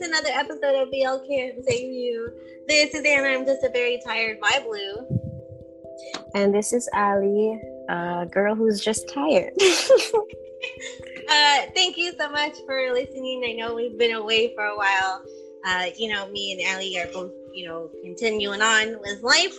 to another episode of BL Can't Save You. This is Anna. I'm just a very tired vibe blue. And this is Ali, a girl who's just tired. Thank you so much for listening. I know we've been away for a while. Me and Ali are both, continuing on with life.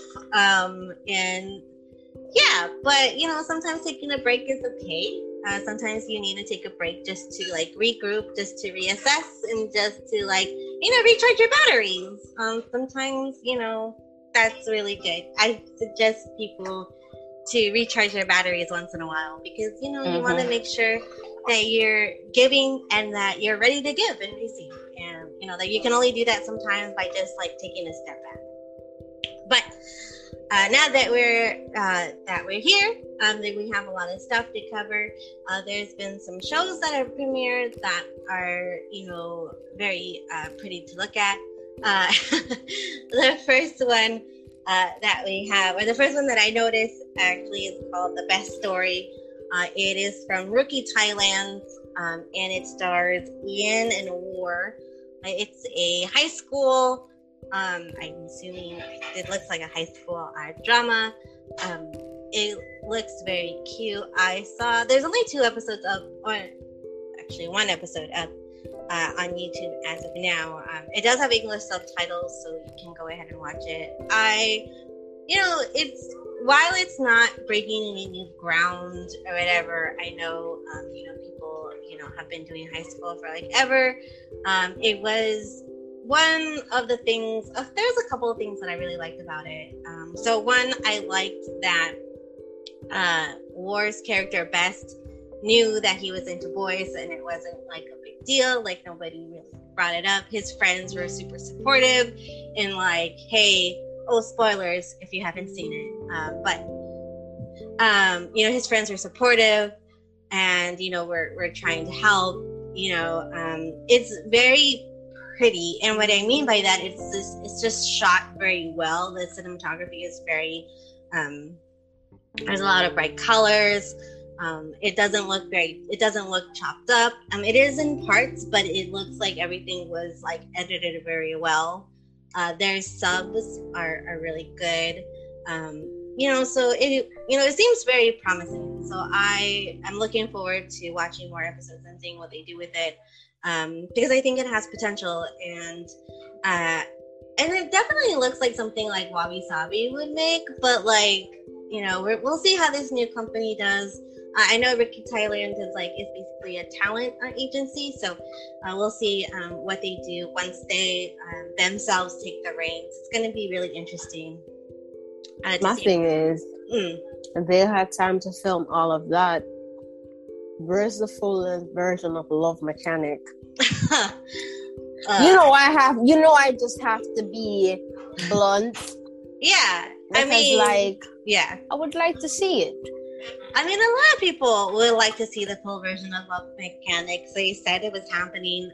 Sometimes taking a break is okay. Sometimes you need to take a break just to regroup, just to reassess, and just to recharge your batteries. Sometimes, that's really good. I suggest people to recharge their batteries once in a while because, you want to make sure that you're giving and that you're ready to give and receive. And, that you can only do that sometimes by just taking a step back. But now that we're here, that we have a lot of stuff to cover. There's been some shows that are premiered that are, very pretty to look at. The first one that we have, or the first one that I noticed actually, is called The Best Story. It is from Rookie Thailand, and it stars Ian and War. It's a high school. I'm assuming it looks like a high school drama. It looks very cute. There's only two episodes up, or actually one episode up on YouTube as of now. It does have English subtitles, so you can go ahead and watch it. It's while it's not breaking any new ground or whatever. I know, people, have been doing high school for ever. It was one of the things, there's a couple of things that I really liked about it. One, I liked that War's character Best knew that he was into boys, and it wasn't a big deal. Nobody really brought it up. His friends were super supportive and hey, spoilers if you haven't seen it. His friends were supportive and, we're trying to help, it's very pretty. And what I mean by that is it's just shot very well. The cinematography is very, there's a lot of bright colors. It doesn't look chopped up. It is in parts, but it looks like everything was edited very well. Their subs are really good. It seems very promising. So I'm looking forward to watching more episodes and seeing what they do with it. Because I think it has potential, and it definitely looks like something Wabi Sabi would make, but we'll see how this new company does. I know Rookie Thailand is basically a talent agency, so we'll see what they do once they themselves take the reins. It's going to be really interesting. My thing is, they had time to film all of that. Where's the full-length version of Love Mechanic? I just have to be blunt. Yeah, because, I would like to see it. A lot of people would like to see the full version of Love Mechanic. They said it was happening.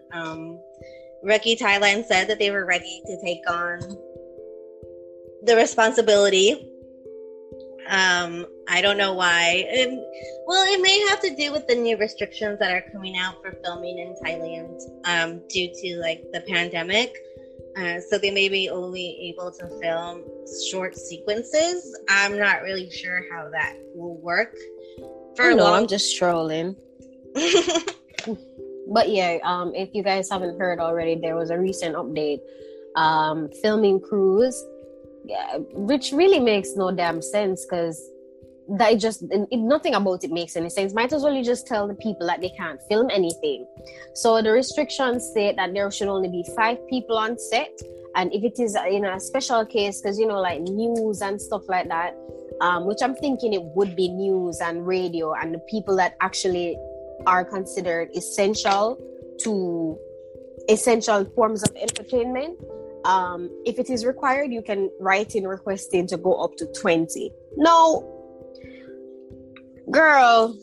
Rookie Thailand said that they were ready to take on the responsibility. I don't know why. It may have to do with the new restrictions that are coming out for filming in Thailand due to the pandemic. So they may be only able to film short sequences. I'm not really sure how that will work. I'm just trolling. But yeah, if you guys haven't heard already, there was a recent update. Filming crews. Yeah, which really makes no damn sense because nothing about it makes any sense. Might as well you just tell the people that they can't film anything. So the restrictions say that there should only be 5 people on set, and if it is a special case, because news and stuff like that, which I'm thinking it would be news and radio and the people that actually are considered essential forms of entertainment. If it is required, you can write in requesting to go up to 20. No, girl.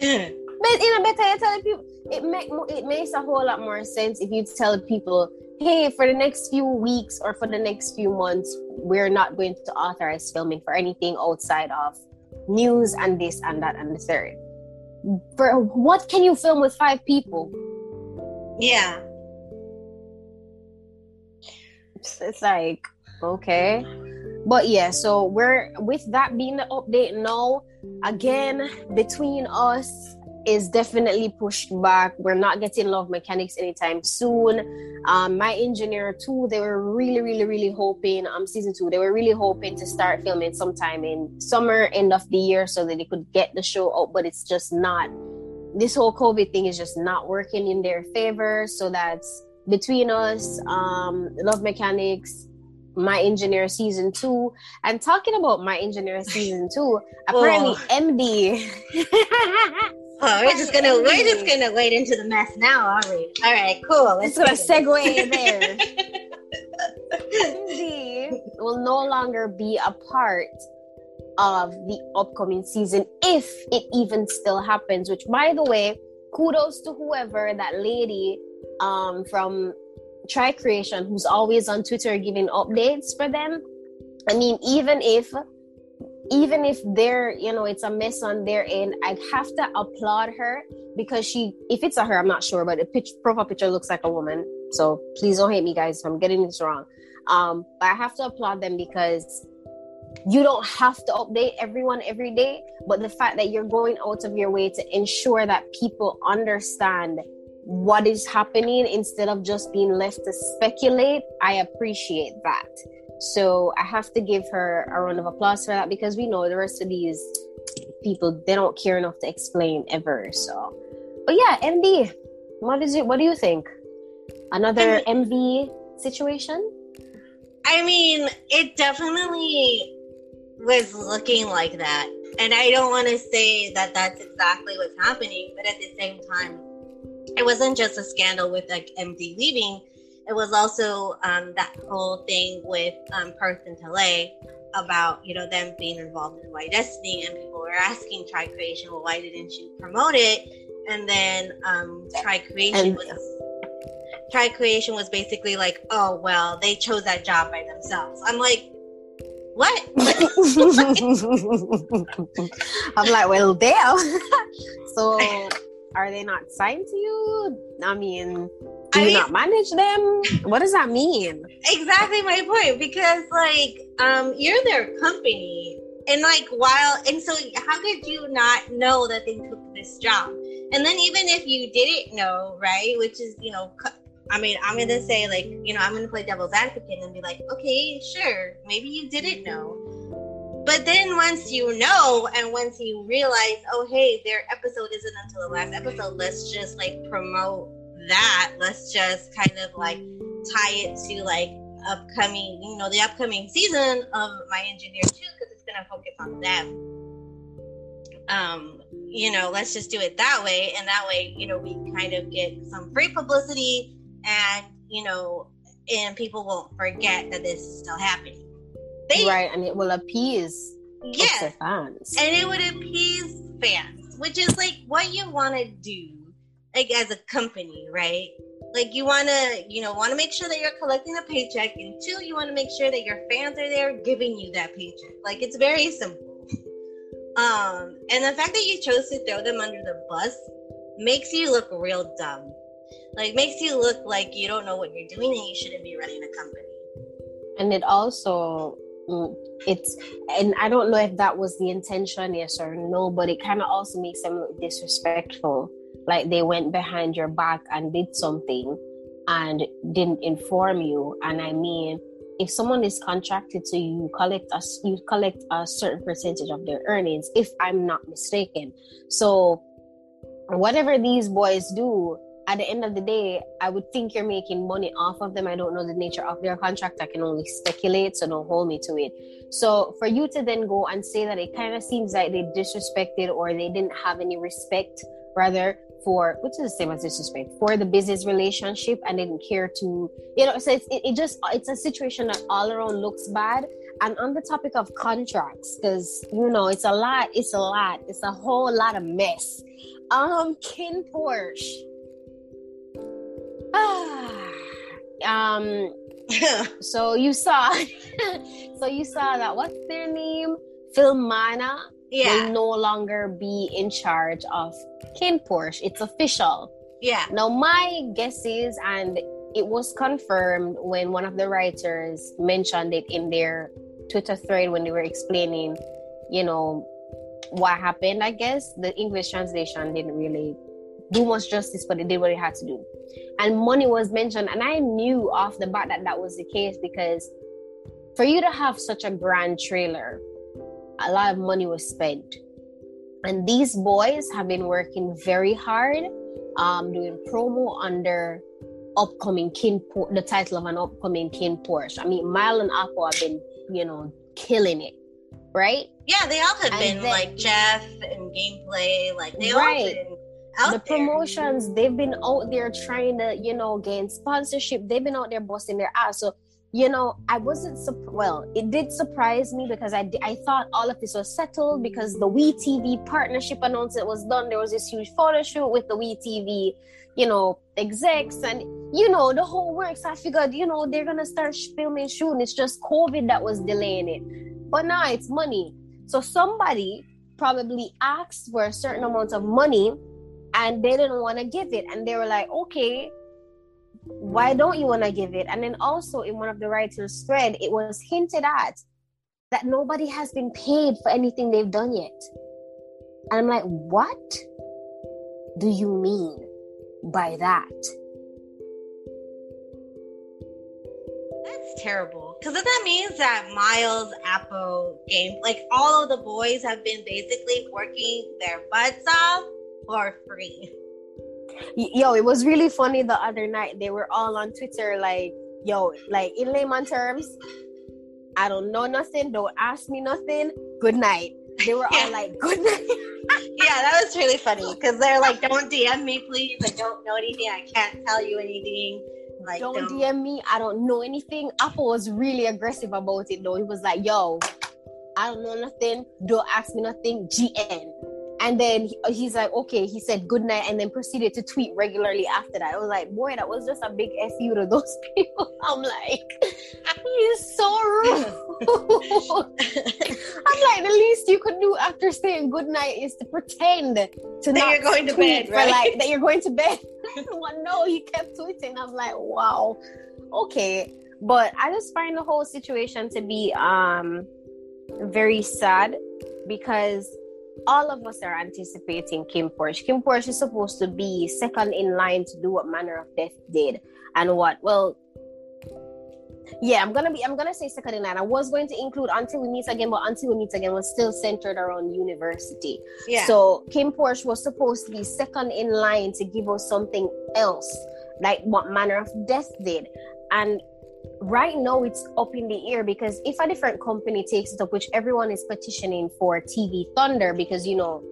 But better you tell people. It makes a whole lot more sense if you tell people, hey, for the next few weeks or for the next few months, we're not going to authorize filming for anything outside of news and this and that and the third. But what can you film with 5 people? Yeah. It's like, okay. But yeah, so we're, with that being the update now, again, Between Us is definitely pushed back. We're not getting Love Mechanics anytime soon. My Engineer 2, they were really hoping, season 2, they were really hoping to start filming sometime in summer, end of the year, so that they could get the show out, but it's just not, this whole COVID thing is just not working in their favor. So that's Between Us, Love Mechanics, My Engineer Season 2. And talking about My Engineer Season 2, apparently MD. We're just gonna wade into the mess now, aren't we? All right, cool. It's gonna segue there. MD will no longer be a part of the upcoming season, if it even still happens. Which, by the way, kudos to whoever, that lady from Tri Creation, who's always on Twitter giving updates for them. I mean, even if they're, you know, it's a mess on their end, I'd have to applaud her, because she, if it's a her, I'm not sure, but the profile picture looks like a woman, so please don't hate me, guys, if I'm getting this wrong. But I have to applaud them, because you don't have to update everyone every day, but the fact that you're going out of your way to ensure that people understand what is happening, instead of just being left to speculate, I appreciate that. So I have to give her a round of applause for that, because we know the rest of these people, they don't care enough to explain ever. So, but yeah, MD, what is it? What do you think? Another MD situation? I mean, it definitely was looking like that, and I don't want to say that that's exactly what's happening, but at the same time, it wasn't just a scandal with like MD leaving. It was also that whole thing with Perth and Talay about, you know, them being involved in Y Destiny, and people were asking Tri Creation, well, why didn't you promote it? And then Tri Creation was basically like, oh, well, they chose that job by themselves. I'm like, what? I'm like, well, damn. So are they not signed to you? I mean, do you not manage them? What does that mean? Exactly my point, because like, you're their company, and like, so how could you not know that they took this job? And then even if you didn't know, right, which is, you know, I mean, I'm going to say, like, you know, I'm going to play devil's advocate and be like, okay, sure, maybe you didn't know. But then once you know, and once you realize, oh, hey, their episode isn't until the last episode, let's just, like, promote that. Let's just kind of, like, tie it to, like, upcoming, you know, the upcoming season of My Engineer 2, because it's going to focus on them. You know, let's just do it that way. And that way, you know, we kind of get some free publicity, and, you know, and people won't forget that this is still happening. Right, and it will appease the fans. And it would appease fans, which is, like, what you want to do, like, as a company, right? Like, you want to make sure that you're collecting a paycheck, and two, you want to make sure that your fans are there giving you that paycheck. Like, it's very simple. And the fact that you chose to throw them under the bus makes you look real dumb. Like, makes you look like you don't know what you're doing, and you shouldn't be running a company. And it also, and I don't know if that was the intention, yes or no, but it kind of also makes them look disrespectful. Like, they went behind your back and did something and didn't inform you. And I mean, if someone is contracted to you, you collect a certain percentage of their earnings, if I'm not mistaken. So whatever these boys do, at the end of the day, I would think you're making money off of them. I don't know the nature of their contract. I can only speculate, so don't hold me to it. So for you to then go and say that, it kind of seems like they disrespected, or they didn't have any respect, rather, for, which is the same as disrespect, for the business relationship, and didn't care to, you know, so it's a situation that all around looks bad. And on the topic of contracts, because, you know, it's a whole lot of mess. KinnPorsche. So you saw that, what's their name? Filmana will no longer be in charge of KinnPorsche. It's official. Yeah. Now my guess is, and It was confirmed when one of the writers mentioned it in their Twitter thread when they were explaining, you know, what happened. I guess the English translation didn't really do much justice, but it did what it had to do. And money was mentioned, and I knew off the bat that that was the case, because for you to have such a grand trailer, a lot of money was spent. And these boys have been working very hard, doing promo under upcoming the title of an upcoming KinnPorsche. I mean, Miles and Apple have been, you know, killing it, right? Yeah, they all have been, like Jeff and Gameplay, like they all been out there. The promotions, they've been out there trying to, you know, gain sponsorship. They've been out there busting their ass. So, you know, I wasn't it did surprise me, because I thought all of this was settled because the WeTV partnership announcement was done. There was this huge photo shoot with the WeTV, you know, execs and, you know, the whole works. I figured, you know, they're gonna start filming soon. It's just COVID that was delaying it. But now it's money. So somebody probably asked for a certain amount of money and they didn't want to give it, and they were like, okay, why don't you want to give it? And then also in one of the writers' thread, it was hinted at that nobody has been paid for anything they've done yet. And I'm like, what do you mean by that? That's terrible. Because that means that Miles, Apple, Game, like all of the boys have been basically working their butts off for free. Yo, it was really funny the other night. They were all on Twitter like, yo, like in layman terms, I don't know nothing, don't ask me nothing, good night. They were all like, good night. Yeah, that was really funny, because they're like, don't DM me, please. I don't know anything. I can't tell you anything. Like, don't DM me. I don't know anything. Apple was really aggressive about it, though. He was like, yo, I don't know nothing. Don't ask me nothing. GN. And then he's like, okay, he said good night, and then proceeded to tweet regularly after that. I was like, boy, that was just a big F-U to those people. I'm like, he's so rude. I'm like, the least you could do after saying good night is to pretend to that you're going to bed, right? Like, that you're going to bed. Well, no, he kept tweeting. I'm like, wow, okay. But I just find the whole situation to be very sad, because all of us are anticipating KinnPorsche. KinnPorsche is supposed to be second in line to do what Manner of Death did, and what, well, yeah, I'm gonna say second in line. I was going to include Until We Meet Again, but Until We Meet Again was still centered around university. Yeah. So KinnPorsche was supposed to be second in line to give us something else, like what Manner of Death did, and right now it's up in the air, because if a different company takes it up, which everyone is petitioning for TV Thunder, because, you know,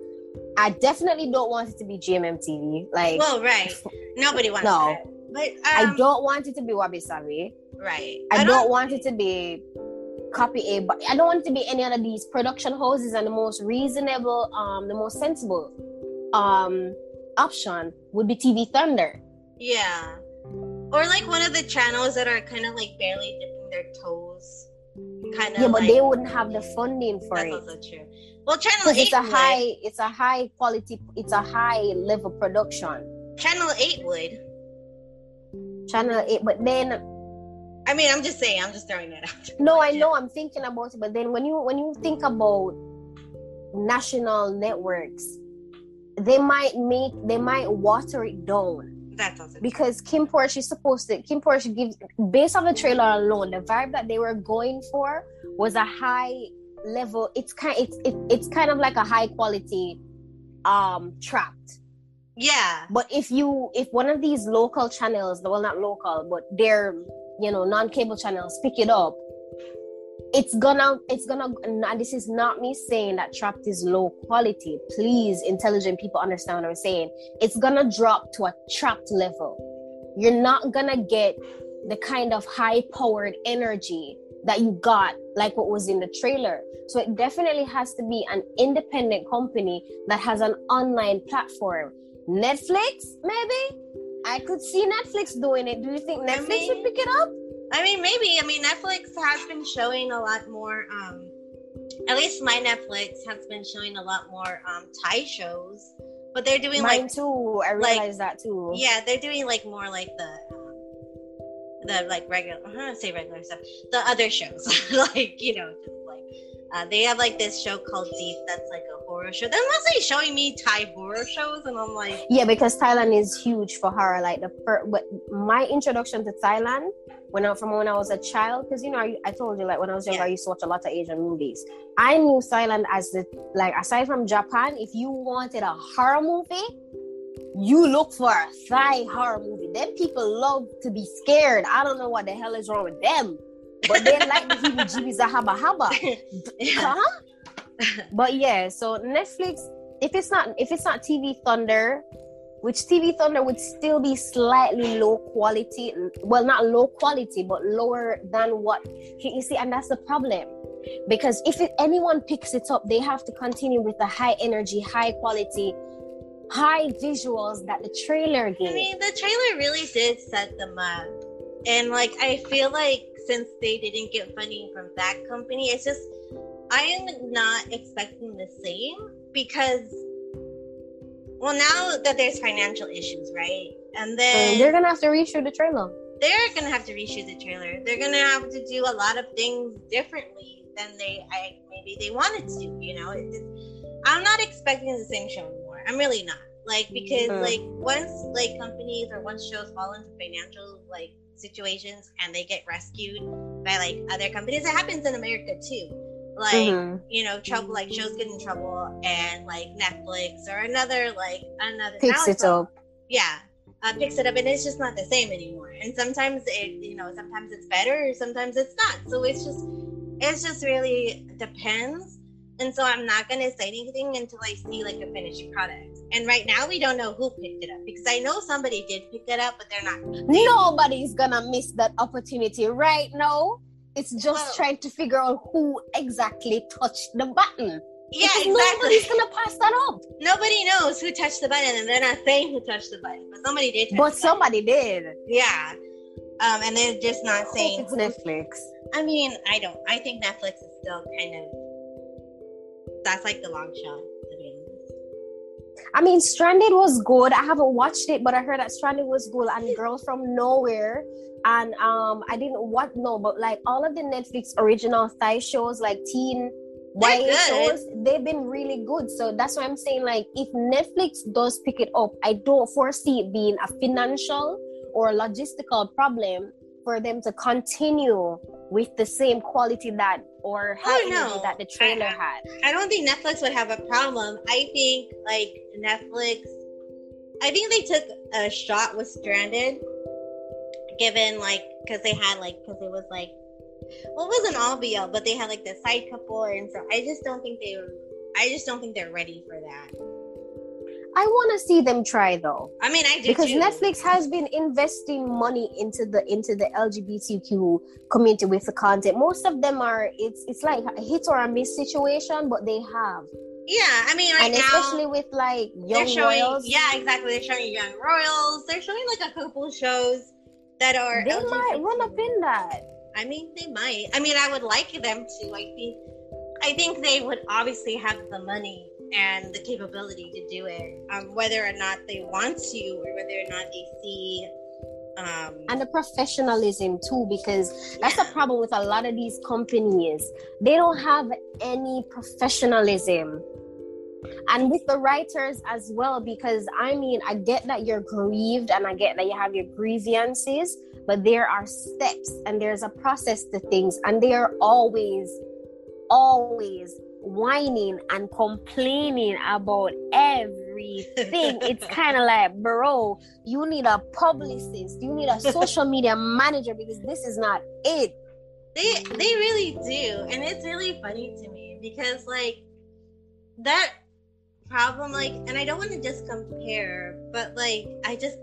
I definitely don't want it to be GMM TV. Like, well, right. Nobody wants that. But I don't want it to be Wabi Sabi. Right. I don't want it to be Copy A, but I don't want it to be any other of these production houses, and the most reasonable, the most sensible option would be TV Thunder. Yeah. Or like one of the channels that are kind of like barely dipping their toes, kind of. Yeah, but like, they wouldn't have the funding for it. That's also true. Well, Channel 8 it's a high level production. Channel 8 would. Channel 8, but then. I mean, I'm just saying. I'm just throwing that out. No, I know. I'm thinking about it, but then when you think about national networks, they might water it down. That's awesome. Because KinnPorsche is supposed to, KinnPorsche gives, based on the trailer alone, the vibe that they were going for was a high level. It's kind of like a high quality, Trapped. Yeah. But if one of these local channels, well, not local, but they're, you know, non-cable channels pick it up, it's gonna. And this is not me saying that Trapped is low quality. Please, intelligent people, understand what I'm saying. It's gonna drop to a Trapped level. You're not gonna get the kind of high-powered energy that you got, like what was in the trailer. So it definitely has to be an independent company that has an online platform. Netflix, maybe? I could see Netflix doing it. Do you think Netflix would pick it up? I mean, maybe. I mean, Netflix has been showing a lot more, at least my Netflix has been showing a lot more Thai shows, but they're doing mine like... Mine too. I realized that too. Yeah, they're doing like more like the the like regular, I don't say regular stuff, the other shows, like, you know, just like they have like this show called Deep that's like a horror show. They're mostly showing me Thai horror shows, and I'm like, yeah, because Thailand is huge for horror. Like my introduction to Thailand when I was a child, because you know I told you, like when I was younger, I used to watch a lot of Asian movies. I knew Thailand as the, like, aside from Japan, if you wanted a horror movie, you look for a Thai horror movie. Them people love to be scared. I don't know what the hell is wrong with them, but they like the heebie-jeebies, the haba-haba. Huh? But yeah, so Netflix, if it's not TV Thunder, which TV Thunder would still be slightly low quality. Well, not low quality, but lower than what you see, and that's the problem. Because if anyone picks it up, they have to continue with the high energy, high quality, high visuals that the trailer gave. I mean, the trailer really did set them up, and like I feel like since they didn't get funding from that company, it's just I am not expecting the same, because well, now that there's financial issues, right? And then they're gonna have to reshoot the trailer. They're gonna have to do a lot of things differently than they wanted to. You know, I'm not expecting the same show. I'm really not, like, because like once like companies or once shows fall into financial like situations and they get rescued by like other companies, it happens in America too, like you know, trouble, like shows get in trouble and like Netflix or another picks it up, and it's just not the same anymore. And sometimes it, you know, sometimes it's better, sometimes it's not. So it's just really depends. And so I'm not going to say anything until I see like a finished product. And right now we don't know who picked it up, because I know somebody did pick it up, but they're not. Nobody's going to miss that opportunity right now. It's just trying to figure out who exactly touched the button. Yeah, because exactly. Nobody's going to pass that up. Nobody knows who touched the button, and they're not saying who touched the button, but somebody did. Yeah. And they're just not saying. It's Netflix. I mean, I think Netflix is still kind of, that's like the long shot. I mean, Stranded was good. I haven't watched it, but I heard that Stranded was good. And Girls from Nowhere. And I didn't watch, but like all of the Netflix original Thai shows, like teen YA shows, they've been really good. So that's why I'm saying, like, if Netflix does pick it up, I don't foresee it being a financial or logistical problem for them to continue with the same quality that that the trailer had. I don't think Netflix would have a problem. I think like Netflix, I think they took a shot with Stranded, given like because it was like, well, it wasn't all BL, but they had like the side couple, and so I just don't think they're ready for that. I want to see them try though. I mean, I do because too. Netflix has been investing money into the LGBTQ community with the content. Most of them are it's like a hit or a miss situation, but they have. Yeah, I mean, right now, especially with like Young Royals. Yeah, exactly. They're showing Young Royals. They're showing like a couple shows that are. They LGBT. Might run up in that. I mean, they might. I mean, I would like them to. I think they would obviously have the money and the capability to do it, whether or not they want to, or whether or not they see and the professionalism too, because that's the problem with a lot of these companies. They don't have any professionalism, and with the writers as well, because I mean, I get that you're grieved and I get that you have your grievances, but there are steps and there's a process to things, and they are always whining and complaining about everything. It's kind of like, bro, you need a publicist, you need a social media manager, because this is not it. They really do. And it's really funny to me, because like that problem, like, and I don't want to just compare, but like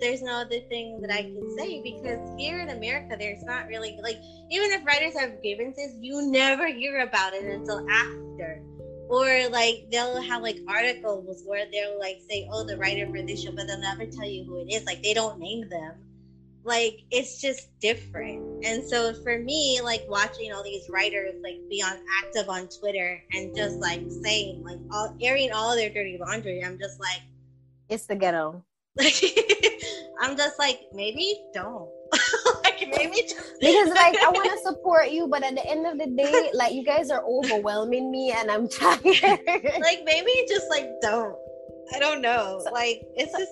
there's no other thing that I can say, because here in America there's not really, like, even if writers have grievances, you never hear about it until after. Or like they'll have like articles where they'll like say, oh, the writer for this show, but they'll never tell you who it is. Like they don't name them. Like it's just different. And so for me, like watching all these writers like be active on Twitter and just like saying like airing all their dirty laundry, I'm just like, it's the ghetto. I'm just like, maybe don't. Like maybe just... because like I want to support you, but at the end of the day, like you guys are overwhelming me, and I'm tired. Like maybe just like don't. I don't know. So, like it's just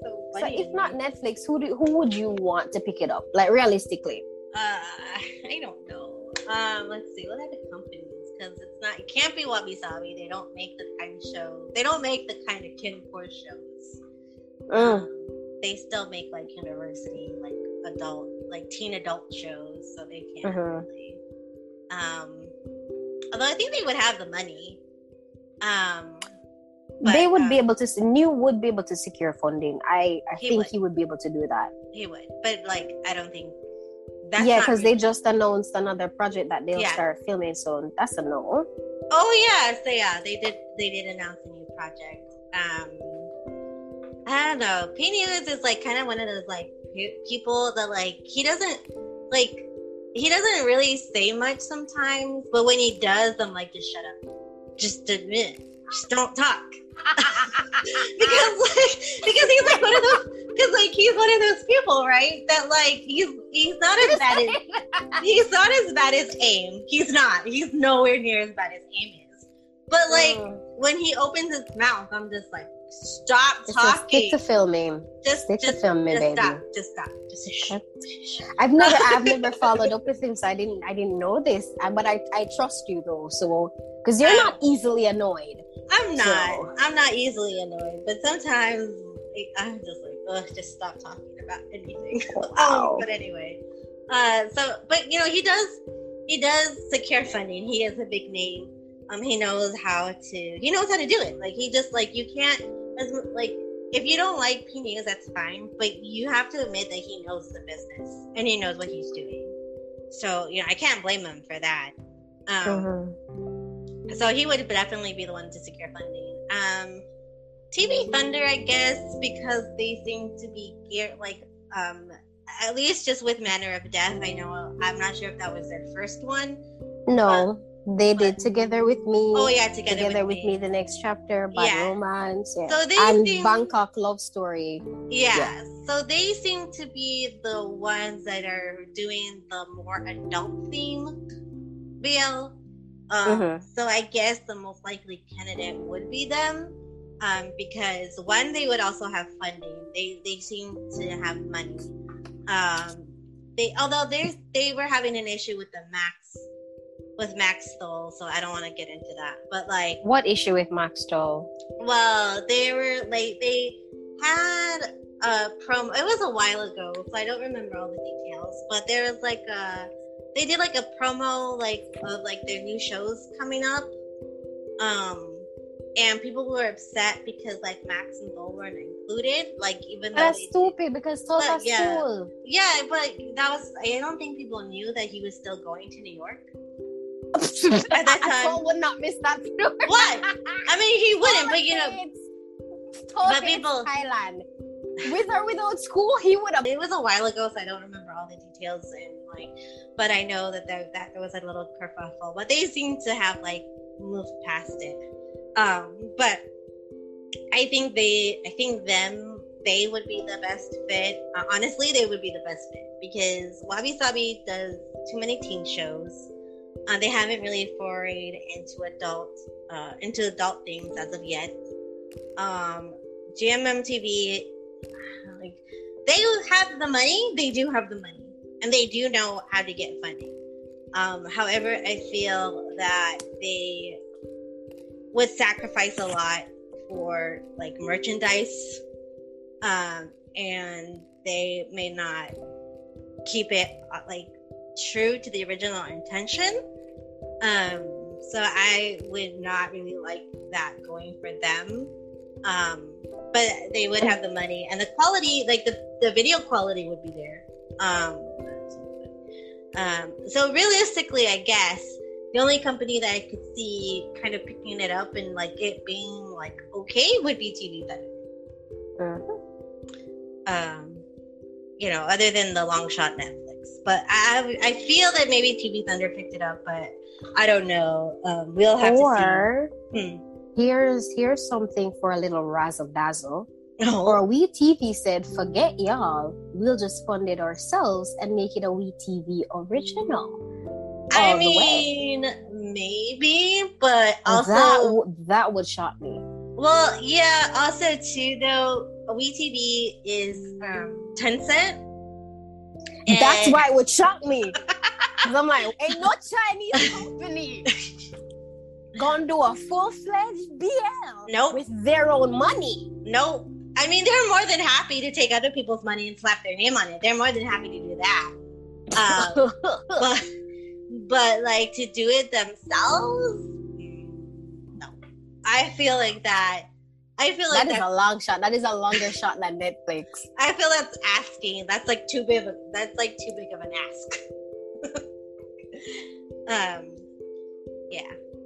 so funny. So if not Netflix, who would you want to pick it up? Like realistically. I don't know. Let's see. What other companies? Because it's not. It can't be Wabi Sabi. They don't make the kind of shows. They don't make the kind of KinnPorsche shows. They still make like university, like adult, like teen adult shows, so they can't really. Although I think they would have the money. But, they would be able to. New would be able to secure funding. I think he would be able to do that. He would, but like I don't think. That's because they just announced another project that they'll start filming, so that's a no. Oh yeah, so yeah, they did announce a new project. I don't know. P News is like kind of one of those like people that like he doesn't really say much sometimes, but when he does, I'm like just shut up, just admit, just don't talk. because he's like one of those, because like he's one of those people, right? That like he's not as bad as AIM. He's nowhere near as bad as AIM is. But like when he opens his mouth, I'm just like, stop talking. Stick to filming. Just stop. Just stop. Just shh. I've never followed up with him, so I didn't know this. But I trust you though, so because you're not easily annoyed. I'm not easily annoyed, but sometimes I'm just like, ugh, just stop talking about anything. Wow. But anyway, but you know, he does secure funding. He is a big name. He knows how to do it. Like he just like, you can't, like if you don't like P News, that's fine, but you have to admit that he knows the business and he knows what he's doing. So, you know, I can't blame him for that. So he would definitely be the one to secure funding. TV Thunder, I guess, because they seem to be geared, like, at least just with Manner of Death, I know, I'm not sure if that was their first one. No, they did Together With Me. Oh, yeah, Together With Me, The Next Chapter, Bad Romance, so Bangkok Love Story. Yeah, so they seem to be the ones that are doing the more adult-themed BL. So I guess the most likely candidate would be them, because one, they would also have funding. They seem to have money. They were having an issue with the Max though, so I don't want to get into that. But like, what issue with Max though? Well, they were like they had a promo. It was a while ago, so I don't remember all the details. But there was like a. They did like a promo like of like their new shows coming up, and people were upset because like Max and Bo weren't included. Like even though that's stupid because Tota's cool. Yeah, but that was I don't think people knew that he was still going to New York. At that time, Toll would not miss that story. What? I mean, he wouldn't, but you know, Toll is Thailand. With or without school, he would have. It was a while ago, so I don't remember all the details and like. But I know that there was a little kerfuffle, but they seem to have like moved past it. But I think they would be the best fit. Honestly, they would be the best fit because Wabi Sabi does too many teen shows. They haven't really forayed into adult things as of yet. GMM TV. Like, they have the money. They do have the money, and they do know how to get funding. However, I feel that they would sacrifice a lot for like merchandise, and they may not keep it like true to the original intention. So I would not really like that going for them. But they would have the money and the quality, like the video quality would be there. So realistically, I guess the only company that I could see kind of picking it up and like it being like okay would be TV Thunder. You know, other than the long shot Netflix, but I feel that maybe TV Thunder picked it up, but I don't know. We'll have to see. Here's something for a little razzle dazzle. or WeTV said, forget y'all, we'll just fund it ourselves and make it a WeTV original. I mean, maybe, but also... That would shock me. Well, yeah, also too, though, WeTV is Tencent. And... That's why it would shock me. Because I'm like, ain't no Chinese company gonna do a full-fledged BL with their own money. Nope. I mean, they're more than happy to take other people's money and slap their name on it. They're more than happy to do that. But like, to do it themselves? No. I feel like that is a long shot. That is a longer shot than Netflix. I feel that's asking. That's like too big of an ask. Yeah.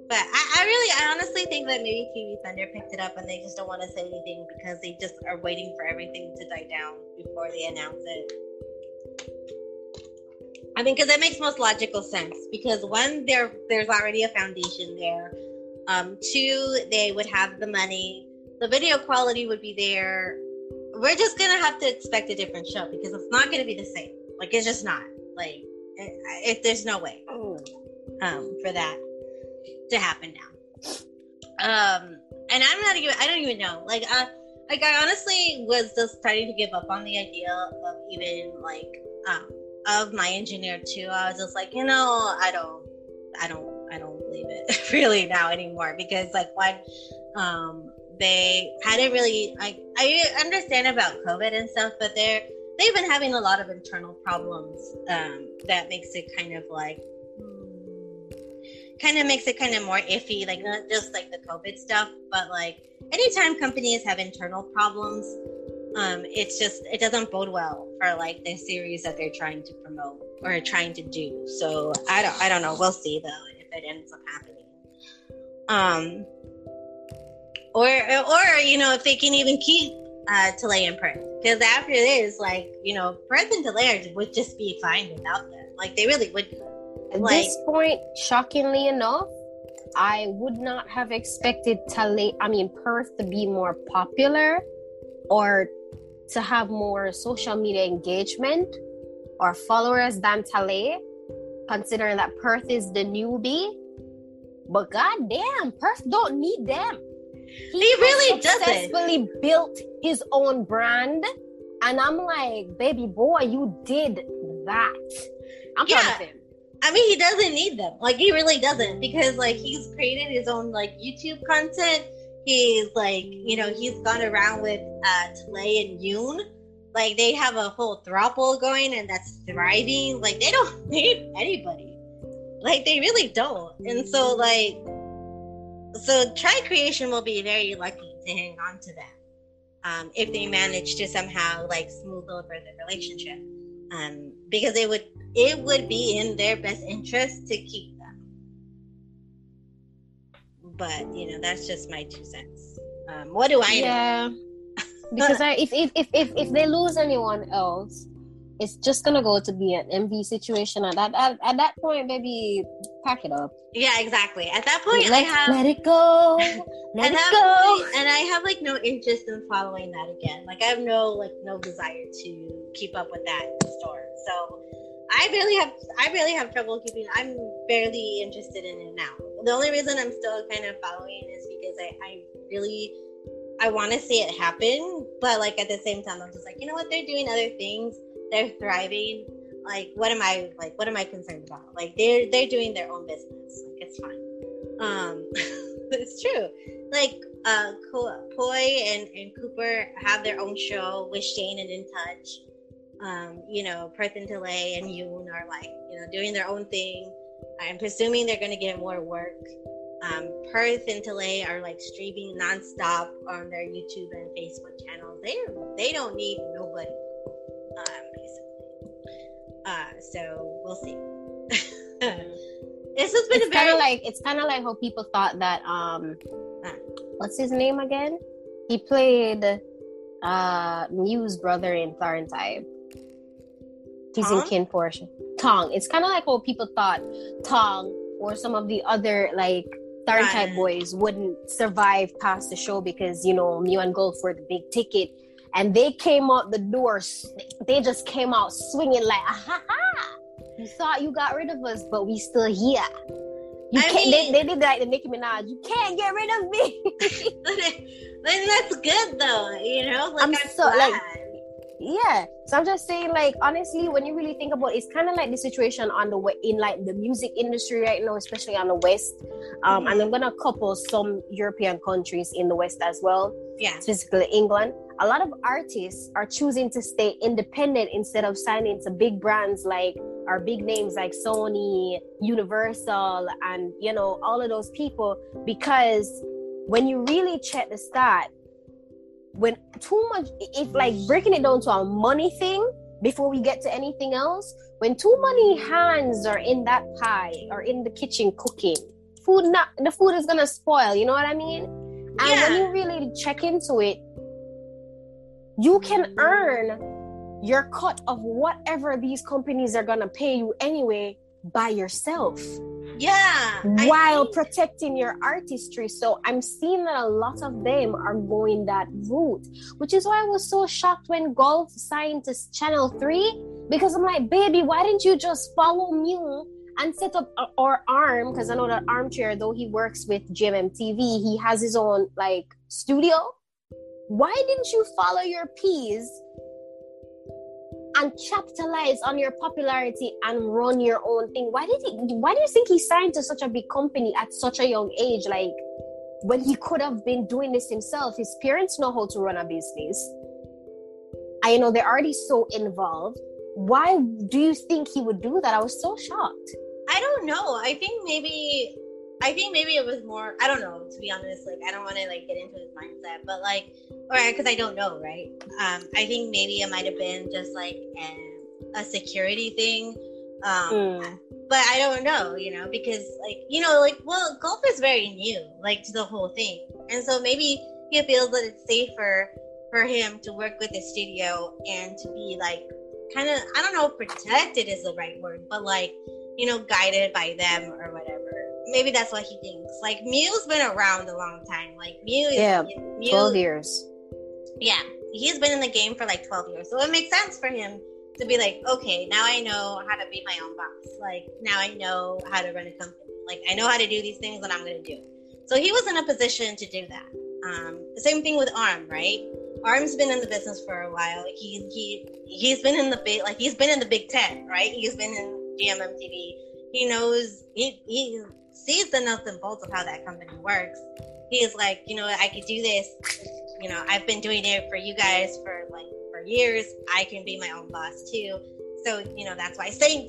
But I honestly think that maybe TV Thunder picked it up and they just don't want to say anything because they just are waiting for everything to die down before they announce it. I mean, because that makes most logical sense. Because one, there's already a foundation there. Two, they would have the money. The video quality would be there. We're just going to have to expect a different show because it's not going to be the same. Like, it's just not. Like, if there's no way for that to happen now. And I don't even know. Like I honestly was just starting to give up on the idea of even like of My Engineer too. I was just like, I don't believe it really now anymore because like when they hadn't really like I understand about COVID and stuff, but they've been having a lot of internal problems that makes it kind of more iffy, like not just like the COVID stuff, but like anytime companies have internal problems, it doesn't bode well for like the series that they're trying to promote or trying to do. So I don't know. We'll see though if it ends up happening. Or you know if they can even keep Talay and Perth, because after this, like you know Perth and Talay would just be fine without them. Like they really would. At this point, shockingly enough, I would not have expected Perth to be more popular or to have more social media engagement or followers than Talay, considering that Perth is the newbie. But goddamn, Perth don't need them. He really successfully built his own brand, and I'm like, baby boy, you did that. I'm proud of him. I mean, he doesn't need them. Like, he really doesn't, because, like, he's created his own, like, YouTube content. He's, like, you know, he's gone around with Talay and Yoon. Like, they have a whole throuple going, and that's thriving. Like, they don't need anybody. Like, they really don't. And so, like, Tri Creation will be very lucky to hang on to that if they manage to somehow, like, smooth over the relationship. Because it would be in their best interest to keep them. But, you know, that's just my 2 cents. What do I know? Because if they lose anyone else, it's just going to go to be an MV situation. At that point, maybe pack it up. Yeah, exactly. At that point, let it go. Let it go. And I have, like, no interest in following that again. Like, I have no desire to keep up with that story. So... I really have trouble keeping. I'm barely interested in it now. The only reason I'm still kind of following is because I really want to see it happen, but like at the same time, I'm just like, you know what? They're doing other things. They're thriving. Like, what am I concerned about? Like, they're doing their own business. Like, it's fine. It's true. Like, Poi and Cooper have their own show with Shane and In Touch. You know, Perth and Talay and Yoon are like, you know, doing their own thing. I'm presuming they're going to get more work. Perth and Talay are like streaming nonstop on their YouTube and Facebook channels. They don't need nobody, basically. So we'll see. It's kind of like how people thought that what's his name again? He played Mew's brother in Florentine. He's in KinnPorsche. Tong. It's kind of like how people thought Tong or some of the other like Tarantai boys wouldn't survive past the show because, you know, Mew and Golf were the big ticket. And they came out the doors. They just came out swinging like, aha, ha! You thought you got rid of us, but we still here. They did like the Nicki Minaj. You can't get rid of me. Then that's good though, you know. Like, I'm so glad. Yeah. So I'm just saying, like, honestly, when you really think about it, it's kind of like the situation on the in like the music industry right now, especially on the West. And I'm gonna couple some European countries in the West as well. Yeah. Specifically England. A lot of artists are choosing to stay independent instead of signing to big brands like our big names like Sony, Universal, and, you know, all of those people, because when you really check the stat, when too much, if like breaking it down to a money thing before we get to anything else, when too many hands are in that pie or in the kitchen cooking, the food is gonna spoil, you know what I mean? And when you really check into it, you can earn your cut of whatever these companies are going to pay you anyway by yourself. Yeah. While protecting your artistry. So I'm seeing that a lot of them are going that route, which is why I was so shocked when Golf signed to Channel 3, because I'm like, baby, why didn't you just follow Mew and set up or Arm? Because I know that Armchair, though he works with GMM TV, he has his own like studio. Why didn't you follow your P's and capitalize on your popularity and run your own thing? Why do you think he signed to such a big company at such a young age? Like, when he could have been doing this himself. His parents know how to run a business. I know they're already so involved. Why do you think he would do that? I was so shocked. I don't know. I think maybe it was more, I don't know, to be honest, like, I don't want to, like, get into his mindset, but, like, or, because I don't know, right? I think maybe it might have been just, like, a security thing, but I don't know, you know, because, like, you know, like, well, Golf is very new, like, to the whole thing, and so maybe he feels that it's safer for him to work with the studio and to be, like, kind of, I don't know if protected is the right word, but, like, you know, guided by them or whatever. Maybe that's what he thinks. Like, Mew's been around a long time. Like, Mew, 12 years. Yeah. He's been in the game for, like, 12 years. So it makes sense for him to be like, okay, now I know how to be my own boss. Like, now I know how to run a company. Like, I know how to do these things and I'm going to do. So he was in a position to do that. The same thing with Arm, right? Arm's been in the business for a while. He's been in the big, like, he's been in the Big Ten, right? He's been in GMM TV. He knows, he sees the nuts and bolts of how that company works. He's like, you know, I could do this. You know, I've been doing it for you guys for years. I can be my own boss too. So, you know, that's why Sane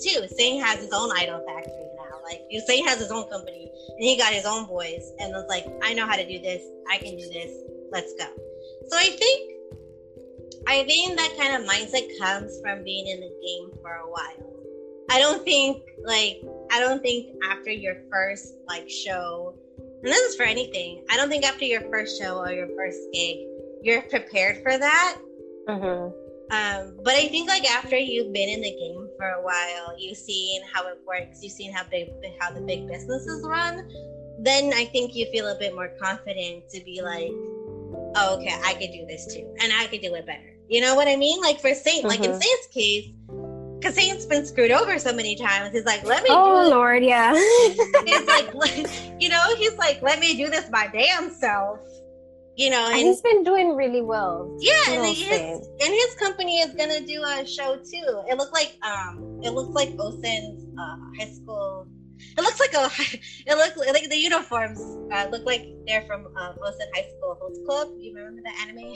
has his own idol factory now. Like, Sane has his own company and he got his own boys and was like, I know how to do this. I can do this. Let's go. So I think that kind of mindset comes from being in the game for a while. I don't think after your first, like, show, and this is for anything, I don't think after your first show or your first gig, you're prepared for that. Mm-hmm. But I think, like, after you've been in the game for a while, you've seen how it works, you've seen how the big businesses run, then I think you feel a bit more confident to be like, oh, okay, I could do this too, and I could do it better. You know what I mean? Like, for Sane, mm-hmm. like in Sane's case, because Sane's been screwed over so many times. He's like, let me do it. Oh, Lord, yeah. He's like, you know, he's like, let me do this my damn self. You know. And he's been doing really well. Yeah, and his company is going to do a show, too. It looks like Osen's high school. It looks like the uniforms look like they're from Osen High School Host Club. Do you remember the anime?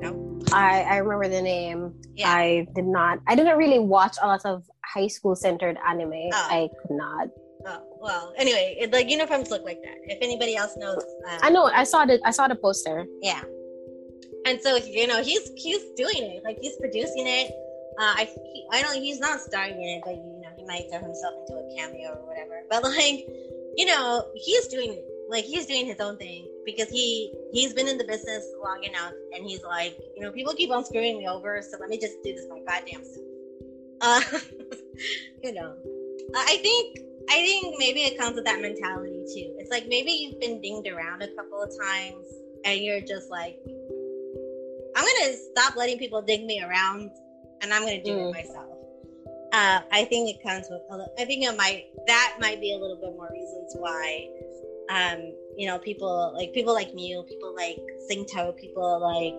No. I remember the name. Yeah. I didn't really watch a lot of high school centered anime. Oh. I could not. Oh, well, anyway, the uniforms look like that. If anybody else knows, I know. I saw the poster. Yeah. And so, you know, he's doing it. Like, he's producing it. I know he's not starring in it, but, you know, he might throw himself into a cameo or whatever. But, like, you know, he's doing it. Like, he's doing his own thing because he's been in the business long enough, and he's like, you know, people keep on screwing me over, so let me just do this my goddamn self. You know, I think maybe it comes with that mentality too. It's like maybe you've been dinged around a couple of times and you're just like, I'm going to stop letting people ding me around and I'm going to do it myself. I think it comes with, that might be a little bit more reasons why, people like Mew, people like Singto, people like,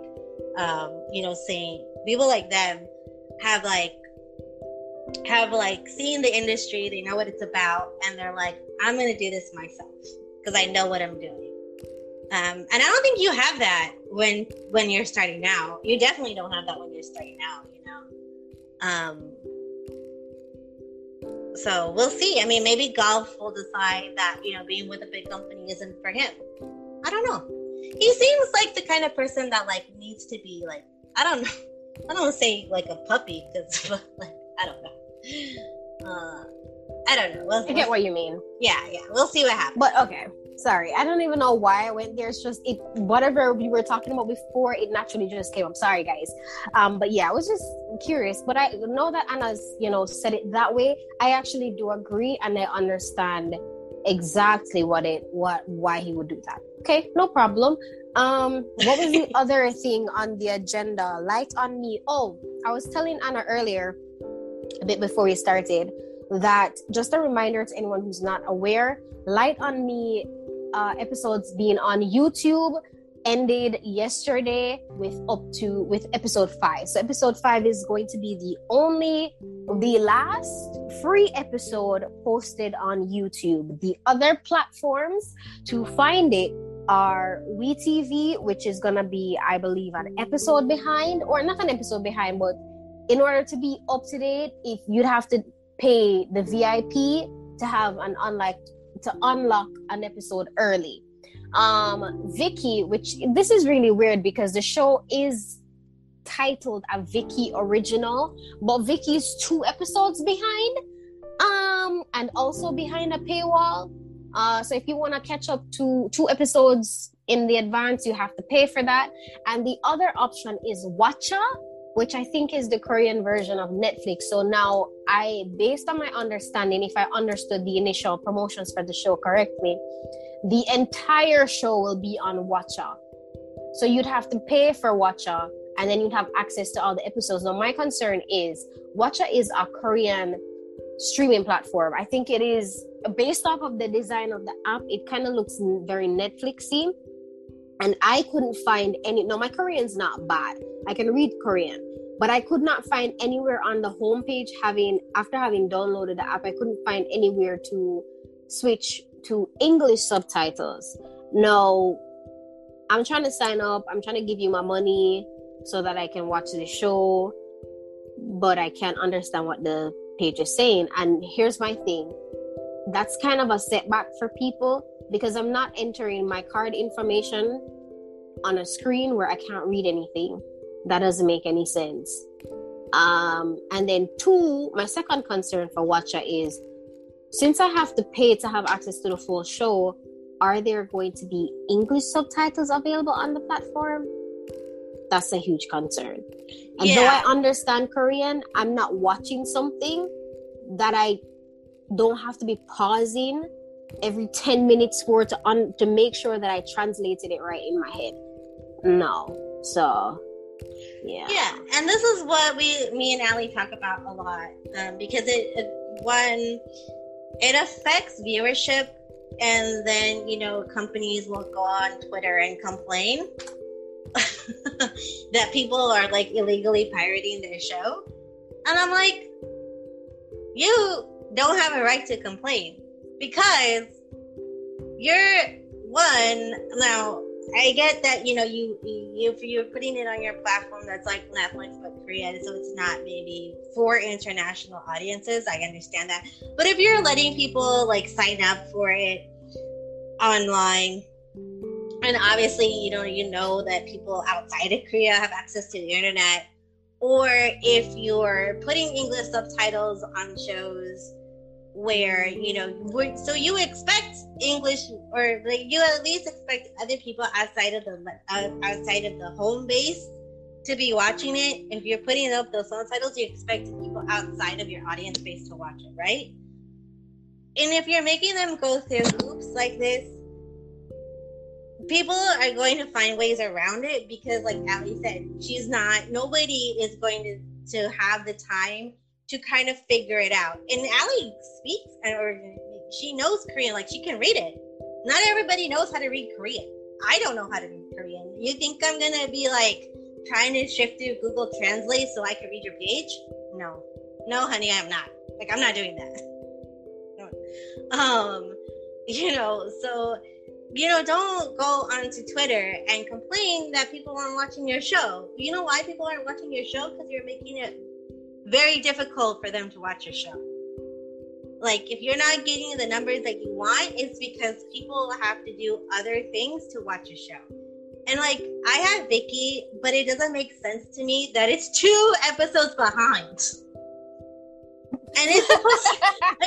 Sane, people like them have seen the industry, they know what it's about, and they're like, I'm going to do this myself because I know what I'm doing. And I don't think you have that when you're starting out. You definitely don't have that when you're starting out, So we'll see. I mean, maybe Golf will decide that, being with a big company isn't for him. I don't know. He seems like the kind of person that, needs to be, I don't know. I don't want to say, a puppy, because, I don't know. I don't know. I get what you mean. Yeah. We'll see what happens. But, okay. Sorry. I don't even know why I went there. It's just, whatever we were talking about before, it naturally just came up. Sorry, guys. But, yeah, I was just curious. But I know that Anna's, said it that way. I actually do agree, and I understand exactly why he would do that. Okay, no problem. What was the other thing on the agenda? Light on Me. Oh, I was telling Anna earlier, a bit before we started, that just a reminder to anyone who's not aware, Light on Me episodes being on YouTube ended yesterday with episode 5. So episode 5 is going to be the last free episode posted on YouTube. The other platforms to find it are WeTV, which is gonna be, I believe, an episode behind, or not an episode behind, but in order to be up to date, if you'd have to pay the VIP to have unlock an episode early. Vicky, which this is really weird because the show is titled a Vicky original, but Vicky's 2 episodes behind, and also behind a paywall. So if you want to catch up to 2 episodes in the advance, you have to pay for that. And the other option is Watcha, which I think is the Korean version of Netflix. So now based on my understanding, if I understood the initial promotions for the show correctly, the entire show will be on Watcha. So you'd have to pay for Watcha, and then you'd have access to all the episodes. Now, my concern is Watcha is a Korean streaming platform. I think it is, based off of the design of the app, it kind of looks very Netflixy. And I couldn't find my Korean's not bad. I can read Korean, but I could not find anywhere on the homepage after having downloaded the app, I couldn't find anywhere to switch to English subtitles. Now, I'm trying to sign up. I'm trying to give you my money so that I can watch the show, but I can't understand what the page is saying. And here's my thing. That's kind of a setback for people because I'm not entering my card information on a screen where I can't read anything. That doesn't make any sense. And then 2, my second concern for Watcha is, since I have to pay to have access to the full show, are there going to be English subtitles available on the platform? That's a huge concern. And though I understand Korean, I'm not watching something that I don't have to be pausing every 10 minutes for to make sure that I translated it right in my head. No. So, yeah. Yeah, and this is what me and Allie talk about a lot, because it affects viewership, and then, companies will go on Twitter and complain that people are, illegally pirating their show. And I'm like, you don't have a right to complain because you're one. Now, I get that, you're putting it on your platform that's like Netflix, but Korea, so it's not maybe for international audiences. I understand that. But if you're letting people sign up for it online, and obviously, that people outside of Korea have access to the internet, or if you're putting English subtitles on shows where, so you expect English, or you at least expect other people outside of the home base to be watching it. If you're putting up those subtitles, you expect people outside of your audience base to watch it, right? And if you're making them go through hoops like this, people are going to find ways around it because, like Ali said, nobody is going to have the time to kind of figure it out. And Ali speaks, or she knows Korean, like she can read it. Not everybody knows how to read Korean. I don't know how to read Korean. You think I'm going to be like trying to shift through Google Translate so I can read your page? No. No, honey, I'm not. Like, I'm not doing that. So don't go onto Twitter and complain that people aren't watching your show. You know why people aren't watching your show? Because you're making it very difficult for them to watch your show. Like, if you're not getting the numbers that you want, it's because people have to do other things to watch your show. And, like, I have Vicky, but it doesn't make sense to me that it's 2 episodes behind. And it's supposed to, I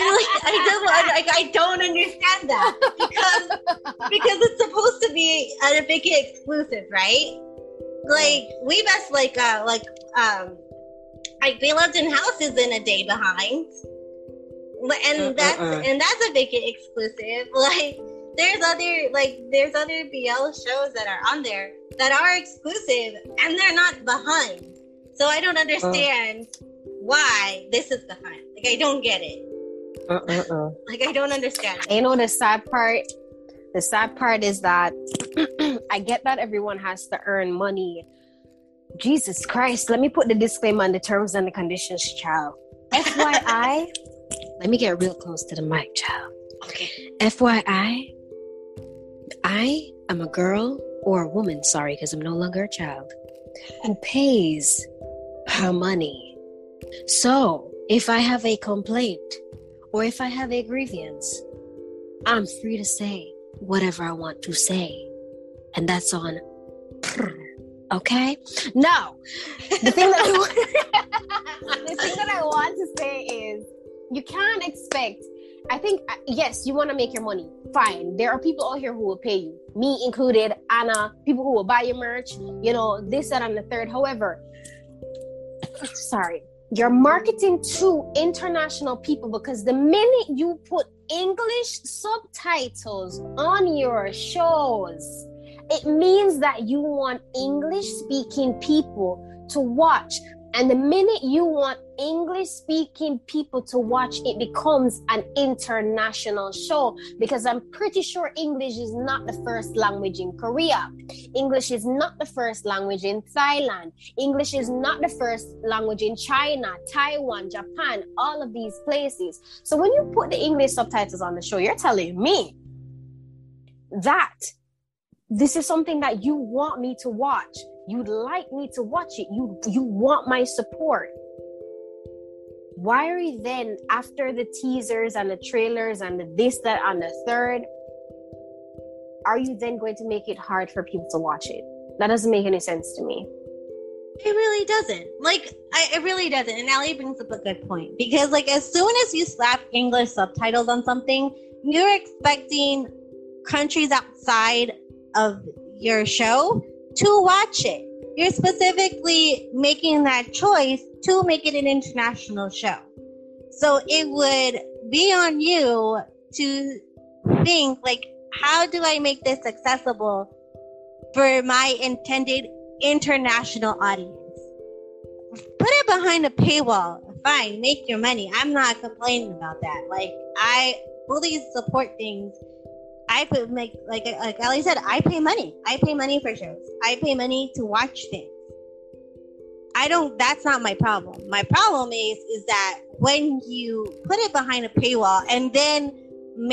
don't understand that because it's supposed to be a Vicky exclusive, right? Like, we best, They Loved in House is in a day behind. And that's a Vicky exclusive. Like, there's other BL shows that are on there that are exclusive and they're not behind. So I don't understand why this is behind. Like, I don't get it. Like, I don't understand. You know, the sad part is that I get that everyone has to earn money. Jesus Christ, let me put the disclaimer on the terms and the conditions, child. FYI, let me get real close to the mic, child. Okay. FYI, I am a girl, or a woman, sorry, because I'm no longer a child, who pays her money. So, if I have a complaint, or if I have a grievance, I'm free to say whatever I want to say. And that's on... Okay? Now, the thing that I want to say is you can't expect... I think, yes, you want to make your money. Fine. There are people out here who will pay you. Me included, Anna, people who will buy your merch, you know, this, that, and the third. However, sorry. You're marketing to international people because the minute you put English subtitles on your shows... it means that you want English-speaking people to watch. And the minute you want English-speaking people to watch, it becomes an international show. Because I'm pretty sure English is not the first language in Korea. English is not the first language in Thailand. English is not the first language in China, Taiwan, Japan, all of these places. So when you put the English subtitles on the show, you're telling me that... this is something that you want me to watch. You'd like me to watch it. You want my support. Why are you then, after the teasers and the trailers and the this, that, and the third, are you then going to make it hard for people to watch it? That doesn't make any sense to me. It really doesn't. It really doesn't. And Ali brings up a good point. Because, like, as soon as you slap English subtitles on something, you're expecting countries outside of your show to watch it. You're specifically making that choice to make it an international show. So it would be on you to think, like, how do I make this accessible for my intended international audience? Put it behind a paywall. Fine, make your money. I'm not complaining about that. Like, I fully support things. I put like Ellie said, I pay money. I pay money for shows. I pay money to watch things. That's not my problem. My problem is that when you put it behind a paywall and then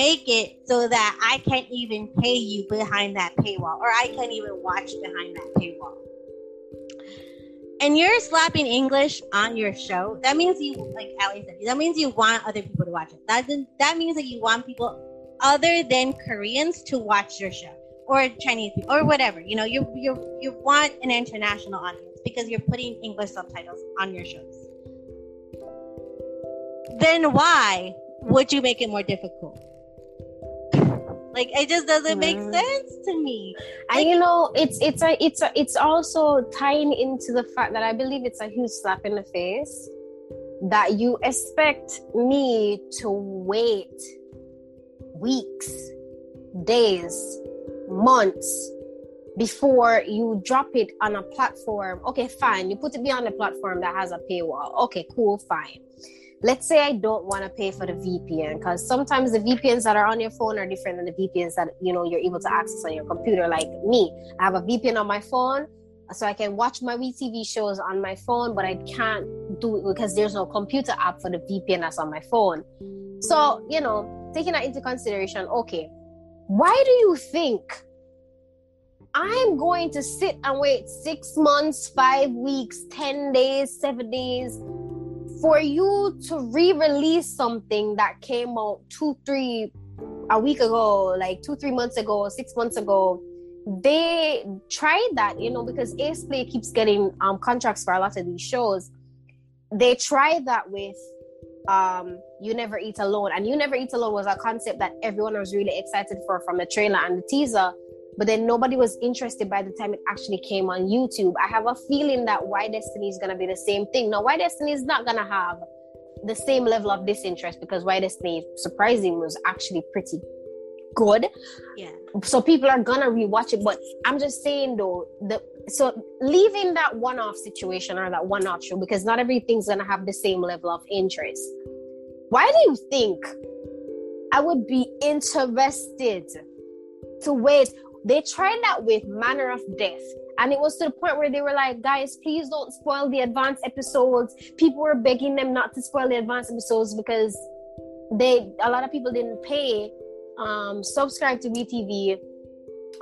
make it so that I can't even pay you behind that paywall, or I can't even watch behind that paywall. And you're slapping English on your show, that means you, like Ellie said, that means you want other people to watch it. That means that you want people other than Koreans to watch your show, or Chinese people, or whatever. You know, you want an international audience because you're putting English subtitles on your shows. Then why would you make it more difficult? Like, it just doesn't make sense to me. Like, and you know, it's also tying into the fact that I believe it's a huge slap in the face that you expect me to wait weeks, days, months before you drop it on a platform. Okay, fine. You put it beyond a platform that has a paywall. Okay, cool, fine. Let's say I don't want to pay for the VPN, because sometimes the VPNs that are on your phone are different than the VPNs that, you know, you're able to access on your computer. Like me, I have a VPN on my phone, so I can watch my WeTV shows on my phone, but I can't do it because there's no computer app for the VPN that's on my phone. So, you know, taking that into consideration, okay, why do you think I'm going to sit and wait 6 months, 5 weeks, 10 days, 7 days for you to re-release something that came out two, 3 months ago, 6 months ago? They tried that, you know, because Ace Play keeps getting contracts for a lot of these shows. They tried that with You Never Eat Alone. And You Never Eat Alone was a concept that everyone was really excited for from the trailer and the teaser. But then nobody was interested by the time it actually came on YouTube. I have a feeling that Y Destiny is going to be the same thing. Now, Y Destiny is not going to have the same level of disinterest, because Y Destiny, surprisingly, was actually pretty good. Yeah. So people are going to rewatch it. But I'm just saying, though, so leaving that one-off situation or that one-off show, because not everything's going to have the same level of interest. Why do you think I would be interested to wait? They tried that with Manner of Death, and it was to the point where they were like, guys, please don't spoil the advanced episodes. People were begging them not to spoil the advanced episodes because a lot of people didn't pay subscribe to WeTV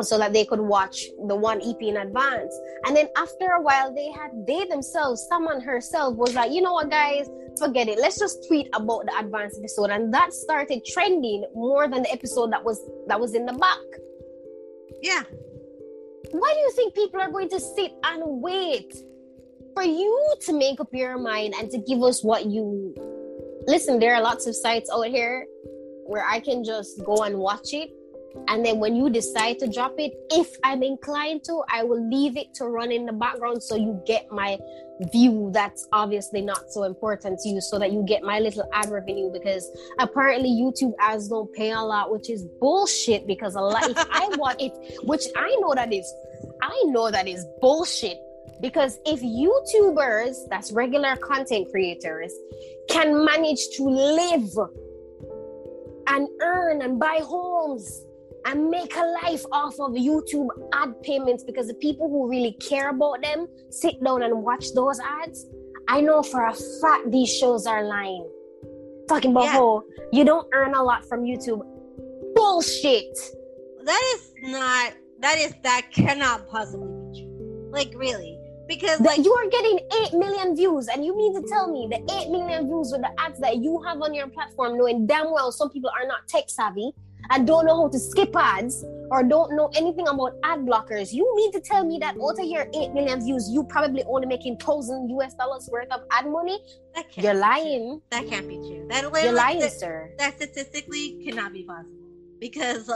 so that they could watch the one EP in advance. And then after a while, they themselves, someone herself was like, you know what, guys, forget it, let's just tweet about the advanced episode. And that started trending more than the episode that was in the back. Yeah. Why do you think people are going to sit and wait for you to make up your mind and to give us what you... Listen, there are lots of sites out here where I can just go and watch it, and then when you decide to drop it, if I'm inclined to, I will leave it to run in the background so you get my view that's obviously not so important to you, so that you get my little ad revenue, because apparently YouTube ads don't pay a lot, which is bullshit, because a lot if I want it, which I know that is bullshit, because if YouTubers, that's regular content creators, can manage to live and earn and buy homes and make a life off of YouTube ad payments, because the people who really care about them sit down and watch those ads. I know for a fact these shows are lying. Talking about, oh, you don't earn a lot from YouTube. Bullshit. That cannot possibly be true. Like, really. Because you are getting 8 million views, and you mean to tell me the 8 million views with the ads that you have on your platform, knowing damn well some people are not tech savvy and don't know how to skip ads or don't know anything about ad blockers. You mean to tell me that out of your 8 million views, you probably only making $1,000 worth of ad money? You're lying. That can't be true. You're lying, sir. That statistically cannot be possible. Because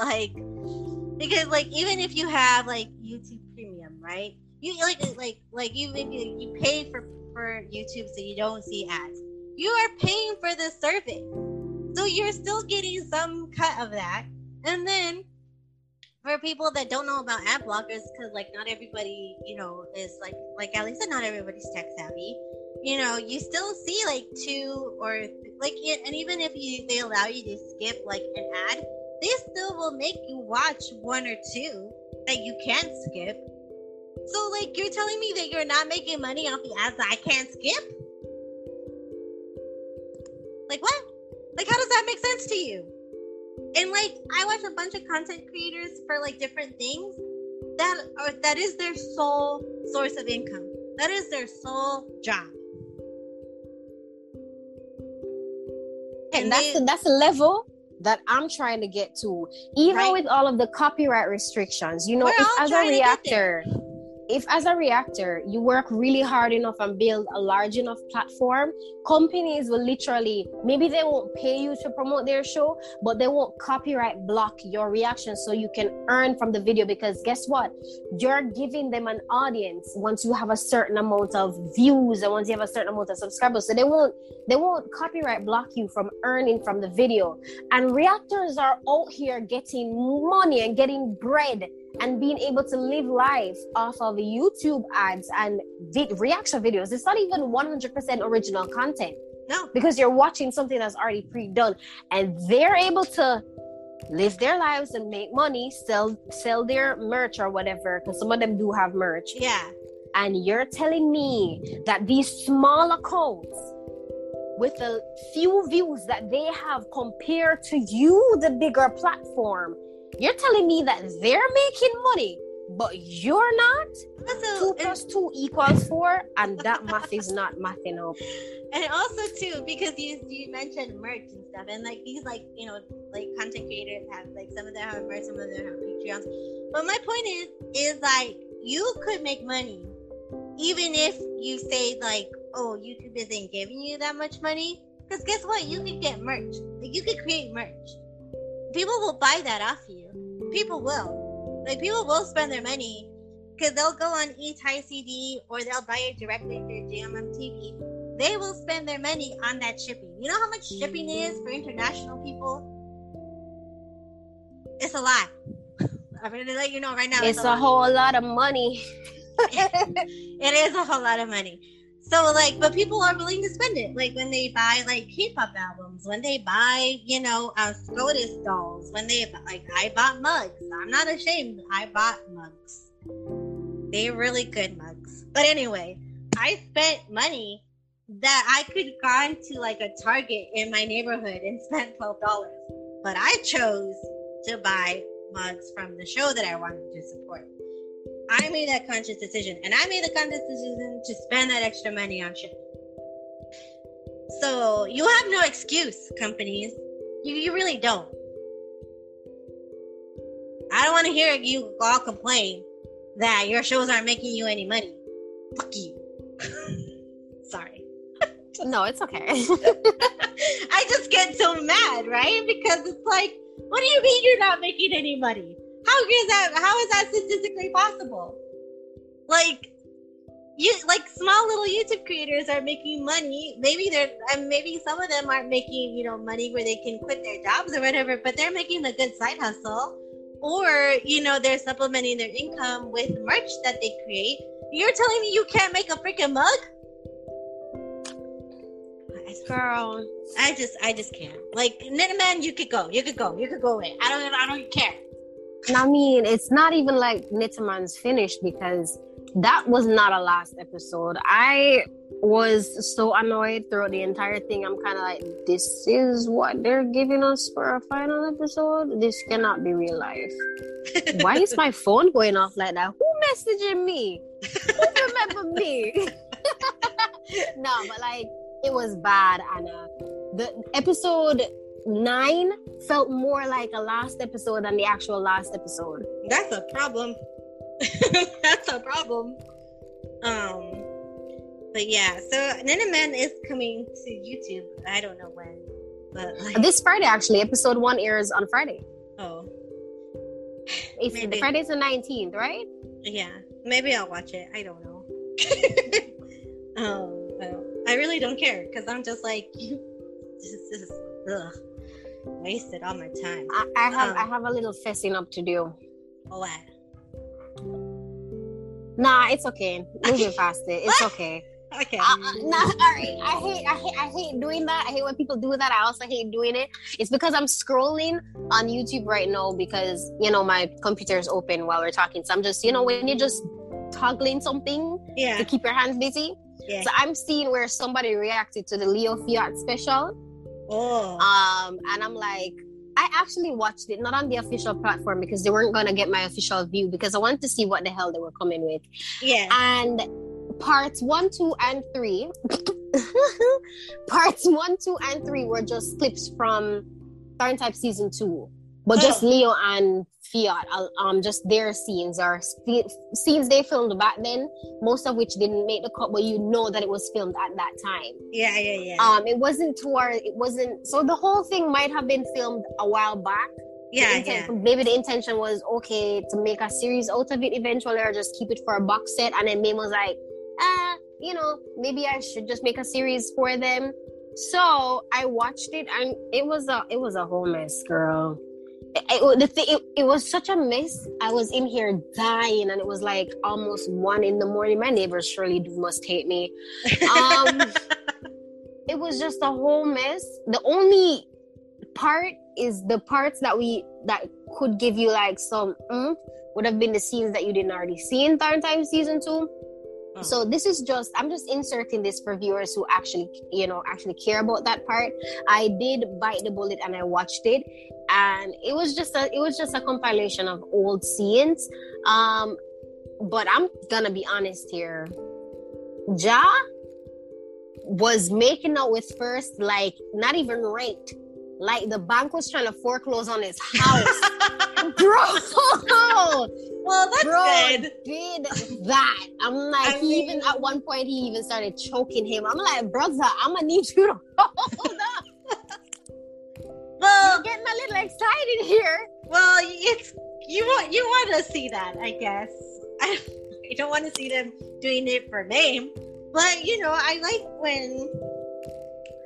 even if you have YouTube Premium, right? You you pay for YouTube so you don't see ads. You are paying for the service, so you're still getting some cut of that. And then for people that don't know about ad blockers, because not everybody is like at least not everybody's tech savvy. You still see and even if they allow you to skip an ad, they still will make you watch one or two that you can't skip. So, you're telling me that you're not making money off the ads that I can't skip? What? How does that make sense to you? And, I watch a bunch of content creators for, different things that is their sole source of income. That is their sole job. And that's the level that I'm trying to get to. Even with all of the copyright restrictions, if as a reactor... if as a reactor you work really hard enough and build a large enough platform, companies will literally, maybe they won't pay you to promote their show, but they won't copyright block your reaction so you can earn from the video, because guess what? You're giving them an audience once you have a certain amount of views and once you have a certain amount of subscribers. So they won't copyright block you from earning from the video. And reactors are out here getting money and getting bread and being able to live life off of YouTube ads and reaction videos. It's not even 100% original content. No. Because you're watching something that's already pre-done. And they're able to live their lives and make money, sell their merch or whatever, because some of them do have merch. Yeah. And you're telling me that these small accounts with the few views that they have compared to you, the bigger platform, you're telling me that they're making money, but you're not? Also, 2 + 2 = 4, and that math is not mathing up. And also, too, because you mentioned merch and stuff, and, like, these, like, you know, like, content creators have, like, some of them have merch, some of them have Patreons. But my point is, like, you could make money, even if you say, like, oh, YouTube isn't giving you that much money. Because guess what? You could get merch. Like, you could create merch. People will buy that off you. People will. Like, people will spend their money because they'll go on eTie CD or they'll buy it directly through GMM TV. They will spend their money on that shipping. You know how much shipping is for international people? It's a lot. I'm going to let you know right now. It's a whole lot of money. It is a whole lot of money. So, like, but people are willing to spend it. Like, when they buy, like, K-pop albums, when they buy, you know, SCOTUS dolls, when they, like, I bought mugs. I'm not ashamed. I bought mugs. They're really good mugs. But anyway, I spent money that I could have gone to, like, a Target in my neighborhood and spent $12. But I chose to buy mugs from the show that I wanted to support. I made that conscious decision, and I made the conscious decision to spend that extra money on shipping. So you have no excuse, companies. You really don't. I don't want to hear you all complain that your shows aren't making you any money. Fuck you. Sorry. No, it's okay. I just get so mad, right? Because it's like, what do you mean you're not making any money? How is that statistically possible? Like, you, like, small little YouTube creators are making money. Maybe they're, and maybe some of them aren't making, you know, money where they can quit their jobs or whatever, but they're making a good side hustle, or, you know, they're supplementing their income with merch that they create. You're telling me you can't make a freaking mug? Girl, I just can't. Like, Knitman, you could go away. I don't care. I mean, it's not even like Knitman's finished, because that was not a last episode. I was so annoyed throughout the entire thing. I'm kind of like, this is what they're giving us for a final episode? This cannot be real life. Why is my phone going off like that? Who messaging me? Who remember me? No, but, like, it was bad, Anna. The episode 9 felt more like a last episode than the actual last episode. That's a problem. That's a problem. But yeah, so Ninaman is coming to YouTube. I don't know when, but, like, this Friday, actually. Episode 1 airs on Friday. Oh, it's maybe. Friday's the 19th, right? Yeah, maybe I'll watch it. I don't know. I really don't care, because I'm just like, this is wasted all my time. I have a little fessing up to do. What? Nah, it's okay. Moving past it. It's okay. Okay. All right. I hate doing that. I hate when people do that. I also hate doing it. It's because I'm scrolling on YouTube right now, because, you know, my computer is open while we're talking. So I'm just, you know, when you're just toggling something to keep your hands busy. Yeah. So I'm seeing where somebody reacted to the Leo Fiat special. Oh. And I'm like, I actually watched it, not on the official platform, because they weren't going to get my official view, because I wanted to see what the hell they were coming with. Yeah. And parts 1, 2, and 3 were just clips from Thunder Type Season 2. But just Leo and Fiat, just their scenes are scenes they filmed back then, most of which didn't make the cut, but you know that it was filmed at that time. Yeah. So the whole thing might have been filmed a while back. Maybe the intention was, okay, to make a series out of it eventually, or just keep it for a box set. And then Mame was like, maybe I should just make a series for them. So I watched it, and it was a whole mess, girl. It was such a mess. I was in here dying, and it was like almost 1 a.m. My neighbors surely must hate me. It was just a whole mess. The only part is the parts that could give you like some would have been the scenes that you didn't already see in Thunder Time Season 2. Oh. So this is I'm just inserting this for viewers who actually care about that part. I did bite the bullet and I watched it, and it was just a compilation of old scenes. But I'm gonna be honest here. Ja was making out with first, like, not even right. Like, the bank was trying to foreclose on his house. Bro! Well, that's good. Did that. I'm like, even at one point, he even started choking him. I'm like, brother, I'm gonna need you to hold up. Well, I'm getting a little excited here. Well, it's you want to see that, I guess. I don't want to see them doing it for Mame. But, I like when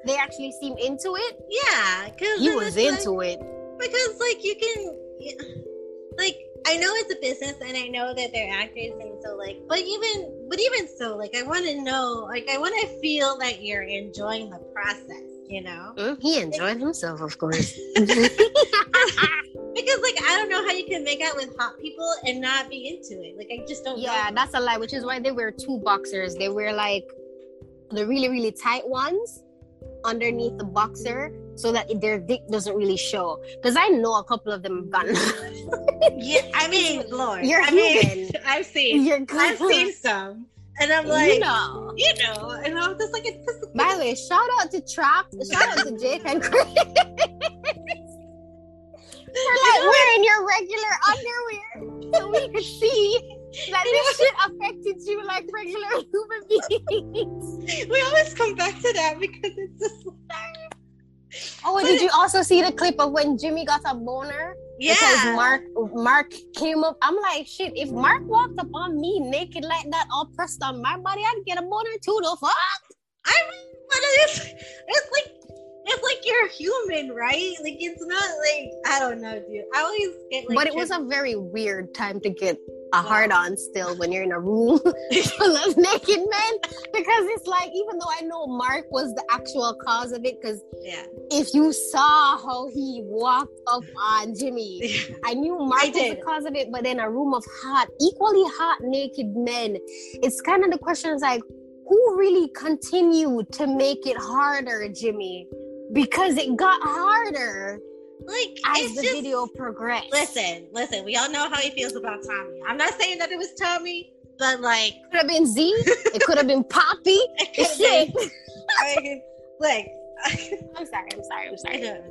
they actually seem into it. Yeah, because he was into it. Because, you can... I know it's a business, and I know that they're actors, and so, but even so, I want to know, I want to feel that you're enjoying the process, He enjoyed himself, of course. Because, I don't know how you can make out with hot people and not be into it. I just don't know. Yeah, that's a lie, which is why they wear two boxers. They wear, the really, really tight ones underneath the boxer, so that their dick doesn't really show. Because I know a couple of them have gotten. Yeah, I mean, Lord, I've seen some, and I'm like, and I'm just like, it's just. By the way, shout out to Trap, shout out to Jake and Chris. We're wearing your regular underwear, so we could see that this shit affected you like regular human beings. We always come back to that because it's just like... Oh, did you also see the clip of when Jimmy got a boner? Yeah. Because Mark came up. I'm like, shit, if Mark walked up on me naked like that, all pressed on my body, I'd get a boner too, the fuck? I mean, but it's like you're human, right? It's not I don't know, dude. I always get But it was a very weird time to get a hard-on still when you're in a room full of naked men, because it's even though I know Mark was the actual cause of it, because if you saw how he walked up on Jimmy, I knew Mark was the cause of it, but in a room of equally hot naked men, it's kind of the question is who really continued to make it harder, Jimmy? Because it got harder as the video progressed. Listen, we all know how he feels about Tommy. I'm not saying that it was Tommy, but it could have been Z, it could have been Poppy. I'm sorry.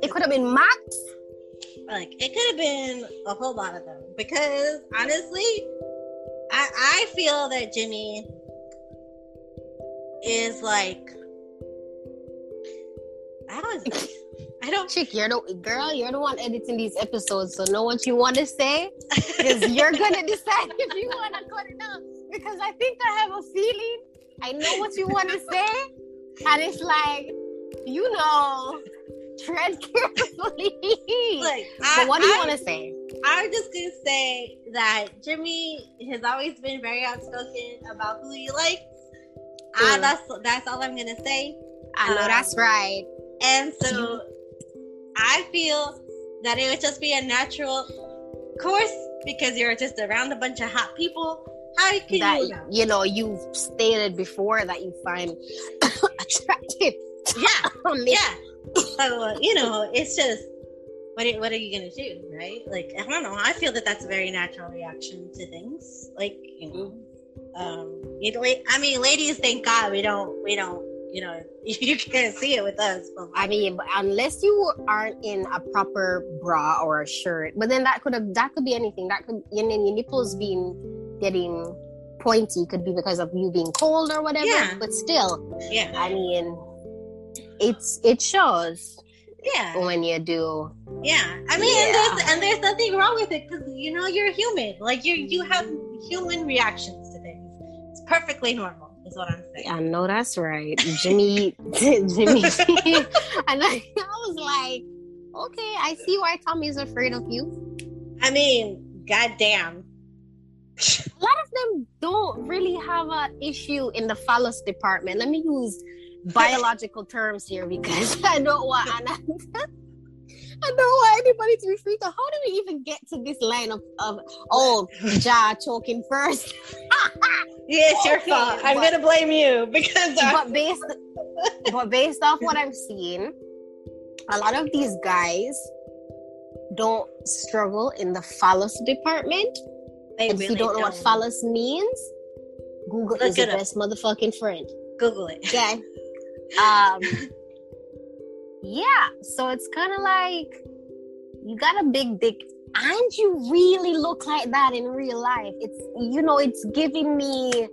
It could have been Max. It could have been a whole lot of them. Because honestly, I feel that Jimmy is Chick, you're the one editing these episodes, so know what you want to say, because you're gonna decide if you want to cut it out, because I think I have a feeling I know what you want to say, and it's tread carefully. But what do you want to say? I'm just gonna say that Jimmy has always been very outspoken about who he likes. That's all I'm gonna say. I know that's right. And so I feel that it would just be a natural course, because you're just around a bunch of hot people. How can you know? You've stated before that you find attractive. So, it's just what are you gonna do, right? I don't know. I feel that that's a very natural reaction to things. I mean, ladies, thank God we don't you know, you can't see it with us. But I mean, unless you aren't in a proper bra or a shirt, but then that could be anything. That could, and then your nipples being getting pointy could be because of you being cold or whatever. Yeah. But still, yeah. I mean, it shows. Yeah. When you do. Yeah. I mean, yeah. And there's nothing wrong with it because, you know, you're human. Like, you have human reactions to things. It's perfectly normal is what I'm saying. I know that's right. Jimmy. And I was like, okay, I see why Tommy's afraid of you. I mean, goddamn. A lot of them don't really have an issue in the phallus department. Let me use biological terms here because I don't want anybody to be free. So how did we even get to this line of choking first? Yeah, it's your fault. I'm gonna blame you because based off what I'm seeing, a lot of these guys don't struggle in the phallus department. If you don't know what phallus means, Google is the best motherfucking friend. Google it. Okay. Yeah, so it's kind of like you got a big dick and you really look like that in real life. It's, you know, it's giving me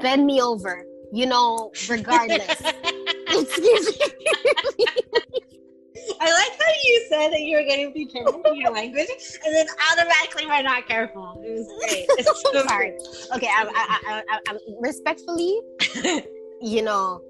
bend me over, you know, regardless. It's giving I like how you said that you were getting determined in your language and then automatically we're not careful. It was great. It's so sorry. Okay, I'm respectfully, you know,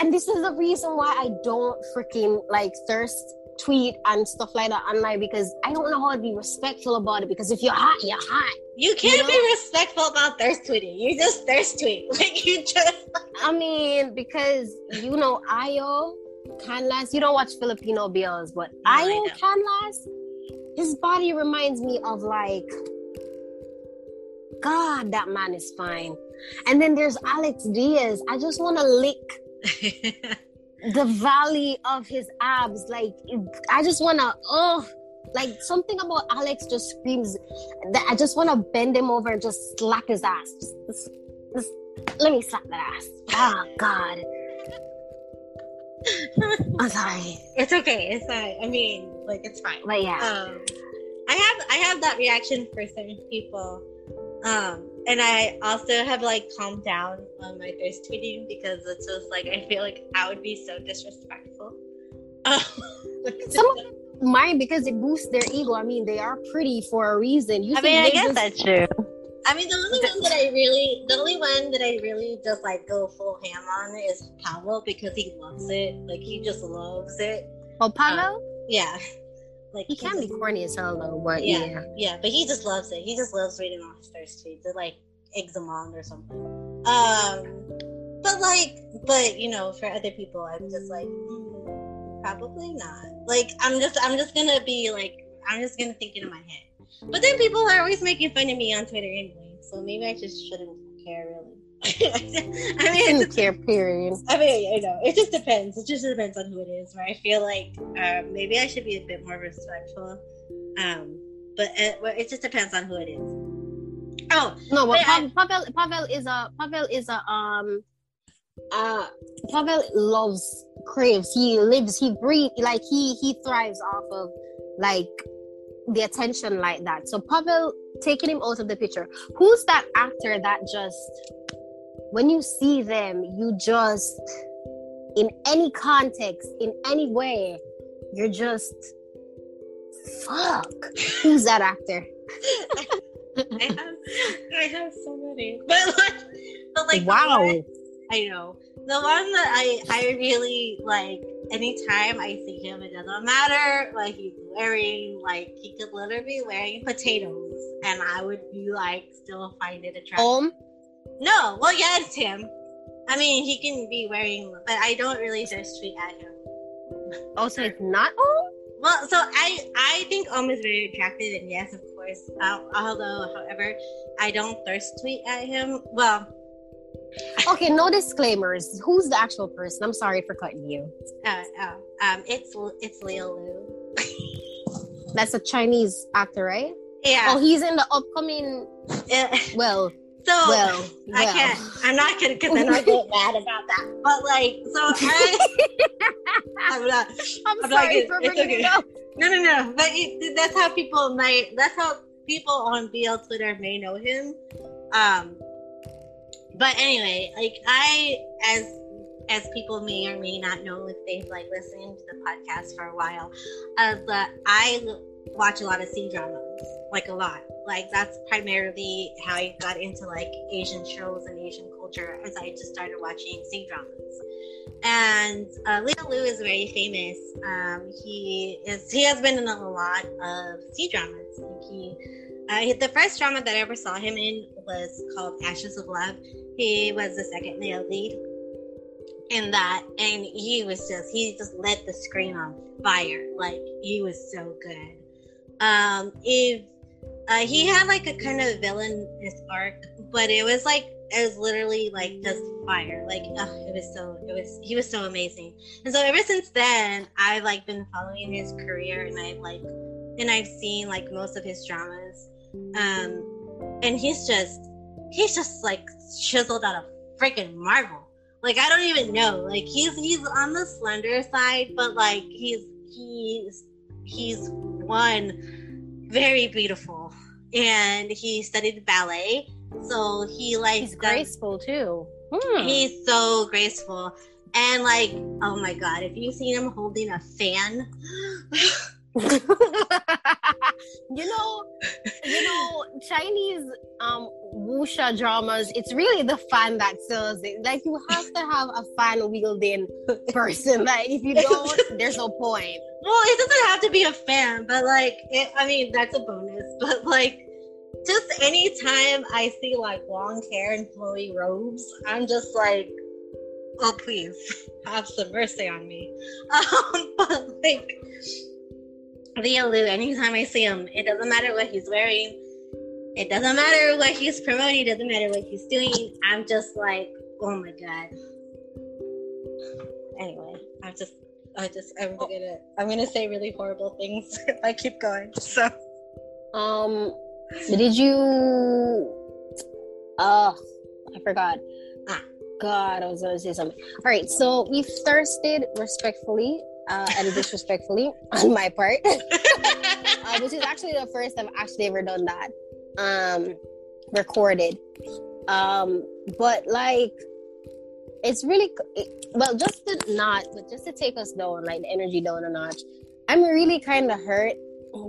and this is the reason why I don't freaking like thirst tweet and stuff like that online because I don't know how to be respectful about it because if you're hot, you're hot. You can't be respectful about thirst tweeting. You just thirst tweet. Like you just... I mean, because, you know, Ayo Canlas, you don't watch Filipino bills, but Ayo Canlas, his body reminds me of like, God, that man is fine. And then there's Alex Diaz. I just want to lick the valley of his abs. Like, I just want to, like something about Alex just screams that I just want to bend him over and just slap his ass. Just, let me slap that ass. Oh, God. I'm sorry. It's okay. It's fine. I mean, like, it's fine. But yeah. I have that reaction for certain people. And I also have like calmed down on my thirst tweeting because it's just like I feel like I would be so disrespectful. Some of them mind because it boosts their ego. I mean, they are pretty for a reason. I guess that's true. I mean, the only one that I really just like go full ham on is Pablo because he loves it. Like he just loves it. Oh, Pablo? Yeah. Like he can be corny as hell though, but yeah, but he just loves it. He just loves reading off his thirst tweets. It like eggs him on or something. But you know, for other people, I'm just like probably not. Like I'm just gonna think it in my head. But then people are always making fun of me on Twitter anyway, so maybe I just shouldn't care really. I mean, it's care period. I mean, you know, it just depends. It just depends on who it is. Where I feel like maybe I should be a bit more respectful, but it just depends on who it is. Oh no, but Pavel loves craves. He lives. He breathes. Like he thrives off of like the attention like that. So Pavel, taking him out of the picture. Who's that actor that just? When you see them, you just, in any context, in any way, you're just, fuck. Who's that actor? I have so many. But like wow. I know. The one that I really, like, anytime I see him, it doesn't matter. Like, he's wearing, like, he could literally be wearing potatoes. And I would be, like, still find it attractive. No, well, yeah, it's him. I mean, he can be wearing, but I don't really just tweet at him. Oh, so it's not Om? Well, so I think Om is very attractive, and yes, of course. However, I don't thirst tweet at him. Well, okay, no disclaimers. Who's the actual person? I'm sorry for cutting you. It's Leo Liu. That's a Chinese actor, right? Yeah. Oh, he's in the upcoming. Well. So well. I can't. I'm not gonna, because then I get mad about that. But like, so I'm sorry for bringing it up. No. But that's how people on BL Twitter may know him. But anyway, like I, as people may or may not know if they've like listened to the podcast for a while, but I watch a lot of C dramas, like a lot. Like that's primarily how I got into like Asian shows and Asian culture, as I just started watching Sing dramas. And Leo Liu is very famous. He has been in a lot of C dramas. The first drama that I ever saw him in was called Ashes of Love. He was the second male lead in that, and he just lit the screen on fire. Like he was so good. He had like a kind of villainous arc, but it was literally like just fire. Like he was so amazing. And so ever since then, I've like been following his career, and I've seen like most of his dramas. And he's just like chiseled out of freaking marble. Like I don't even know. Like he's on the slender side, but like he's one. Very beautiful, and he studied ballet, so he's graceful too. He's so graceful, and like, oh my god, if you've seen him holding a fan, you know, Chinese wuxia dramas, it's really the fan that sells it. Like you have to have a fan wielding person. Like if you don't, there's no point. Well, it doesn't have to be a fan, but like, that's a bonus. But like, just any time I see like long hair and flowy robes, I'm just like, oh please, have some mercy on me. But like, Leo Liu, anytime I see him, it doesn't matter what he's wearing, it doesn't matter what he's promoting, it doesn't matter what he's doing. I'm just like, oh my god. Anyway, I'm gonna say really horrible things if I keep going. So, did you? Oh, I forgot. God, I was gonna say something. All right, so we've thirsted respectfully and disrespectfully on my part, which is actually the first I've actually ever done that, recorded. But like. It's really, just to take us down, like the energy down a notch, I'm really kind of hurt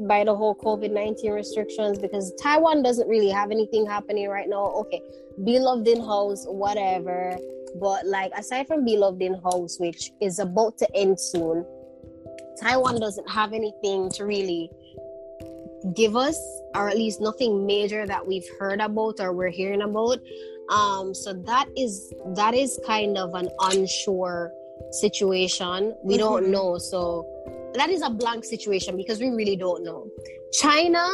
by the whole COVID-19 restrictions because Taiwan doesn't really have anything happening right now. Okay, Be Loved in House, whatever. But like, aside from Be Loved in House, which is about to end soon, Taiwan doesn't have anything to really give us, or at least nothing major that we've heard about or we're hearing about. So that is kind of an unsure situation. We don't know. So that is a blank situation because we really don't know. China,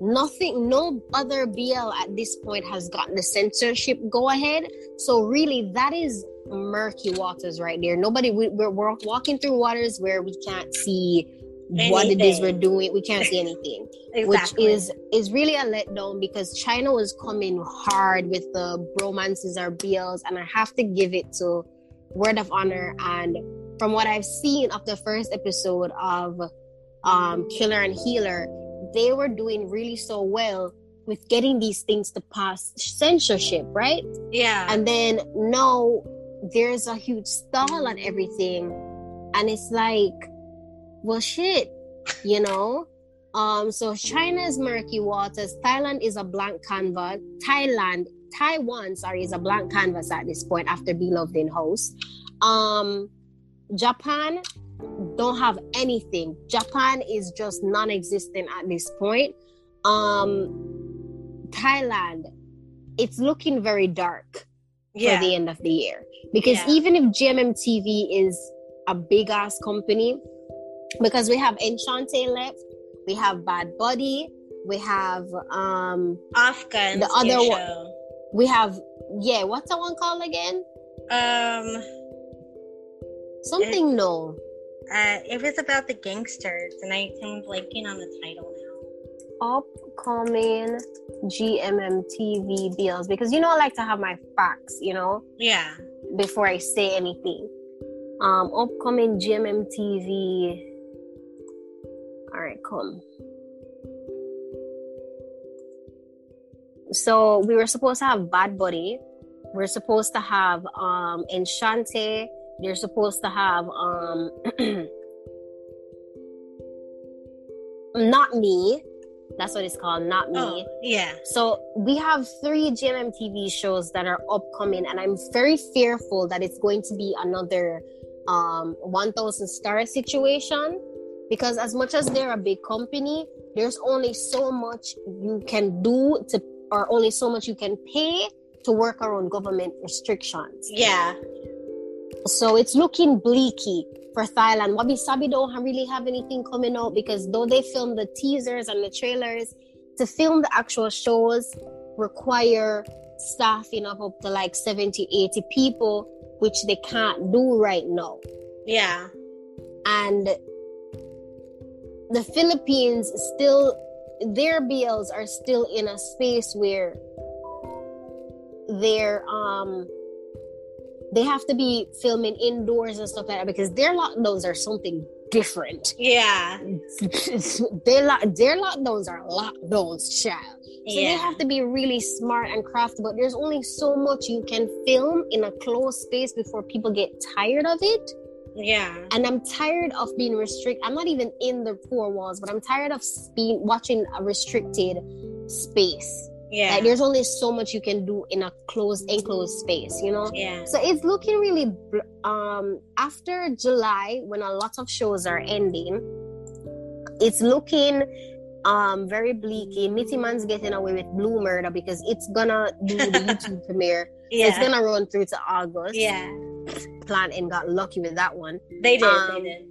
nothing, no other BL at this point has gotten the censorship go ahead. So really that is murky waters right there. We're walking through waters where we can't see anything. What it is we're doing, we can't see anything. Exactly. Which is really a letdown because China was coming hard with the bromances or BLs, and I have to give it to Word of Honor. And from what I've seen of the first episode of Killer and Healer, they were doing really so well with getting these things to pass censorship, right? Yeah. And then now there's a huge stall on everything, and it's like, well, shit, you know? So China's murky waters. Thailand is a blank canvas. Taiwan is a blank canvas at this point after Be Loved in House. Japan don't have anything. Japan is just non-existent at this point. Thailand, it's looking very dark for the end of the year. Because even if GMM TV is a big-ass company, because we have Enchante left, we have Bad Buddy, we have Afghan, the other one show. We have what's that one called again? It was about the gangsters, and I'm blanking on the title now. Oh upcoming GMM TV deals, because you know I like to have my facts, you know? Yeah. Before I say anything. Upcoming GMM TV. All right, come. So we were supposed to have Bad Buddy. We're supposed to have Enchante. They're supposed to have Not Me. That's what it's called, Not Me. Oh, yeah. So we have 3 GMM TV shows that are upcoming, and I'm very fearful that it's going to be another 1,000 star situation, because as much as they're a big company, there's only so much you can do to, or only so much you can pay to work around government restrictions. Yeah. So it's looking bleaky for Thailand. Wabi Sabi don't really have anything coming out, because though they film the teasers and the trailers, to film the actual shows require staffing of up to like 70, 80 people, which they can't do right now. Yeah. And the Philippines still, their BLs are still in a space where they're they have to be filming indoors and stuff like that, because their lockdowns are something different. Yeah. Their lockdowns are lockdowns, child. So yeah, they have to be really smart and crafty, but there's only so much you can film in a closed space before people get tired of it. Yeah. And I'm tired of being restricted. I'm not even in the four walls, but I'm tired of watching a restricted space. Yeah. Like, there's only so much you can do in a closed, enclosed space, you know? Yeah. So it's looking really... after July, when a lot of shows are ending, it's looking very bleaky. Nitty Man's getting away with Blue Murder because it's gonna do the YouTube premiere. Yeah. It's gonna run through to August. Yeah. Plan and got lucky with that one. They did.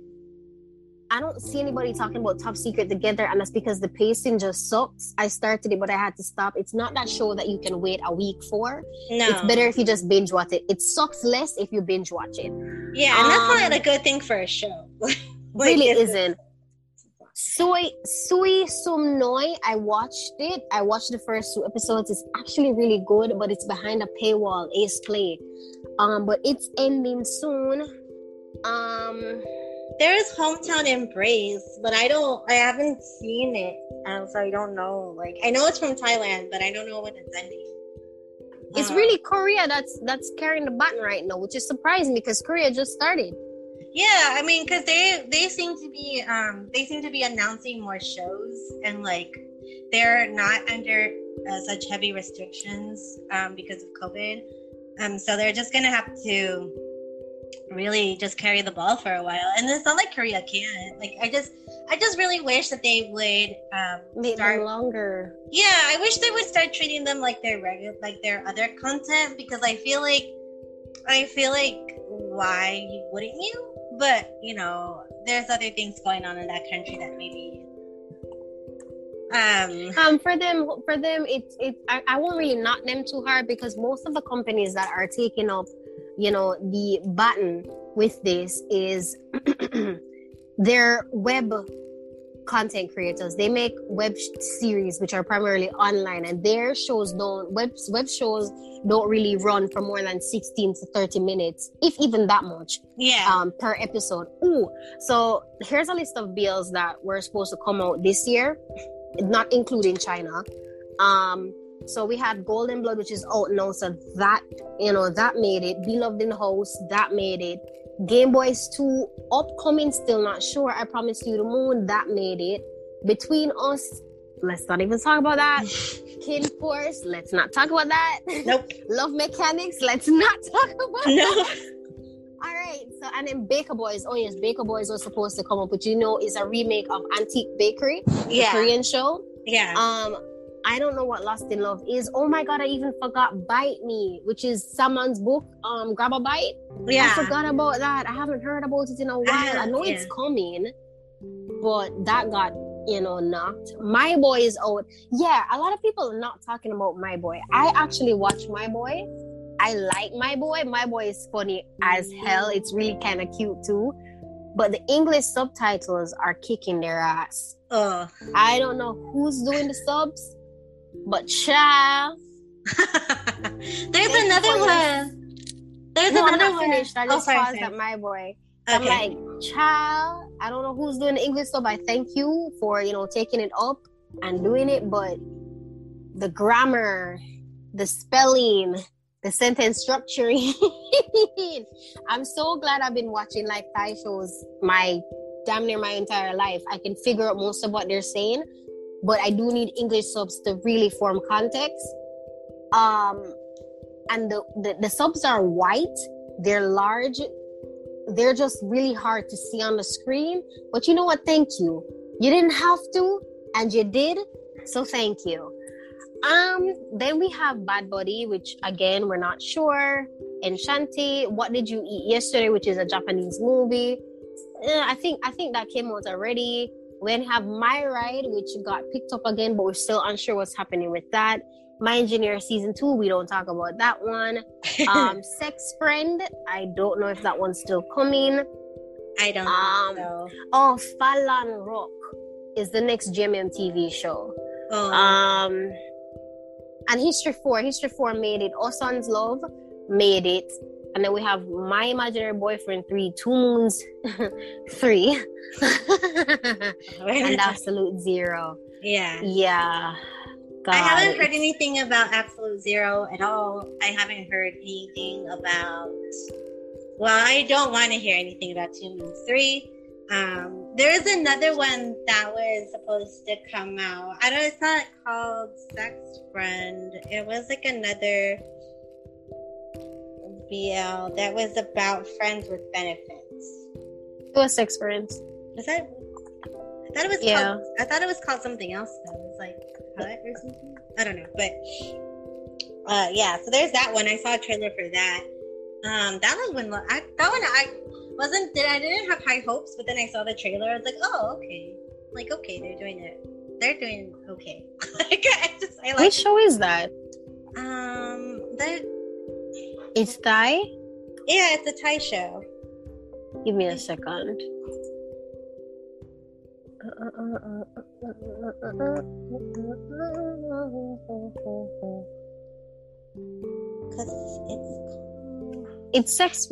I don't see anybody talking about Top Secret Together, and that's because the pacing just sucks. I started it, but I had to stop. It's not that show that you can wait a week for. No. It's better if you just binge watch it. It sucks less if you binge watch it. Yeah, and that's not a good thing for a show. Really isn't. Sui Sumnoi, I watched it. I watched the first 2 episodes. It's actually really good, but it's behind a paywall, Ace Play. But it's ending soon. There is Hometown Embrace, but I haven't seen it, so I don't know. Like, I know it's from Thailand, but I don't know when it's ending. It's really Korea that's carrying the baton right now, which is surprising because Korea just started. Yeah, I mean, because they seem to be announcing more shows, and like they're not under such heavy restrictions because of COVID, so they're just gonna have to really just carry the ball for a while. And it's not like Korea can't. Like, I just really wish that they would start longer. Yeah, I wish they would start treating them like their regular, like their other content, because I feel like why wouldn't you? But you know, there's other things going on in that country that maybe for them I won't really knock them too hard, because most of the companies that are taking up, you know, the button with this is they're web content creators. They make web series, which are primarily online, and their shows don't web shows don't really run for more than 16 to 30 minutes, if even that much. Yeah. Per episode. Ooh. So here's a list of BLs that were supposed to come out this year, not including China. So we had Golden Blood, which is out now, so that, you know, that made it. Beloved in the House, that made it. Game Boys 2, upcoming, still not sure. I Promise You the Moon, that made it. Between Us, let's not even talk about that. KinnPorsche, let's not talk about that. Nope. Love Mechanics, let's not talk about that. All right, so, and then Baker Boys. Oh yes, Baker Boys was supposed to come up, but you know, it's a remake of Antique Bakery, yeah, the Korean show. Yeah. I don't know what Lost in Love is. Oh my God, I even forgot Bite Me, which is someone's book, Grab a Bite. Yeah. I forgot about that. I haven't heard about it in a while. I know it's coming, but that got, you know, knocked. My Boy is out. Yeah, a lot of people are not talking about My Boy. I actually watch My Boy. I like My Boy. My Boy is funny as hell. It's really kind of cute too. But the English subtitles are kicking their ass. I don't know who's doing the subs, but child. There's another one. Finished. I just paused at my boy. Okay. I'm like, child, I don't know who's doing the English sub. I thank you for, you know, taking it up and doing it, but the grammar, the spelling, the sentence structuring. I'm so glad I've been watching like Thai shows my damn near my entire life. I can figure out most of what they're saying, but I do need English subs to really form context. And the subs are white, they're large, they're just really hard to see on the screen. But you know what? Thank you. You didn't have to, and you did, so thank you. Then we have Bad Buddy, which again, we're not sure. Enchanté, What Did You Eat Yesterday, which is a Japanese movie. I think that came out already. We then have My Ride, which got picked up again, but we're still unsure what's happening with that. My Engineer Season 2, we don't talk about that one. Sex Friend, I don't know if that one's still coming. I don't know. Oh, Falan Rock is the next GMM TV show. Oh. And History 4 made it. Osan's Love made it. And then we have My Imaginary Boyfriend 3, Two Moons 3, and Absolute Zero. Yeah. God. I haven't heard anything about Absolute Zero at all. I haven't heard anything about... Well, I don't want to hear anything about Two Moons 3. There is another one that was supposed to come out. I don't. It's not called Sex Friend. It was like another BL that was about friends with benefits. It was Sex Friends. Was that? I thought it was. Yeah. I thought it was called something else though. It was like Cut or something. I don't know, but yeah. So there's that one. I saw a trailer for that. I didn't have high hopes, but then I saw the trailer. I was like, oh, okay. Like, okay, they're doing it. They're doing okay. Like, which show is that? It's Thai? Yeah, it's a Thai show. Give me a second. It's Sex...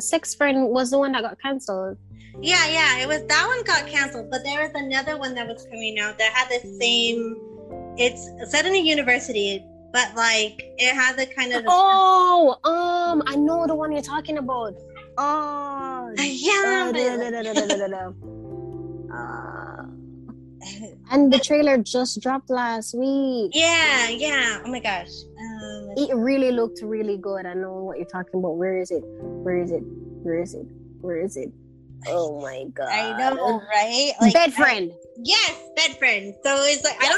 Sex Friend was the one that got canceled. Yeah, it was that one got canceled, but there was another one that was coming out that had the same. It's set in a university, but like it had the kind of. Oh, I know the one you're talking about. Oh, yeah. And the trailer just dropped last week. Yeah. Oh my gosh. It really looked really good. I know what you're talking about. Where is it? Oh my god! I know, right? Like, Bedfriend. Yes, Bedfriend. So it's like yes.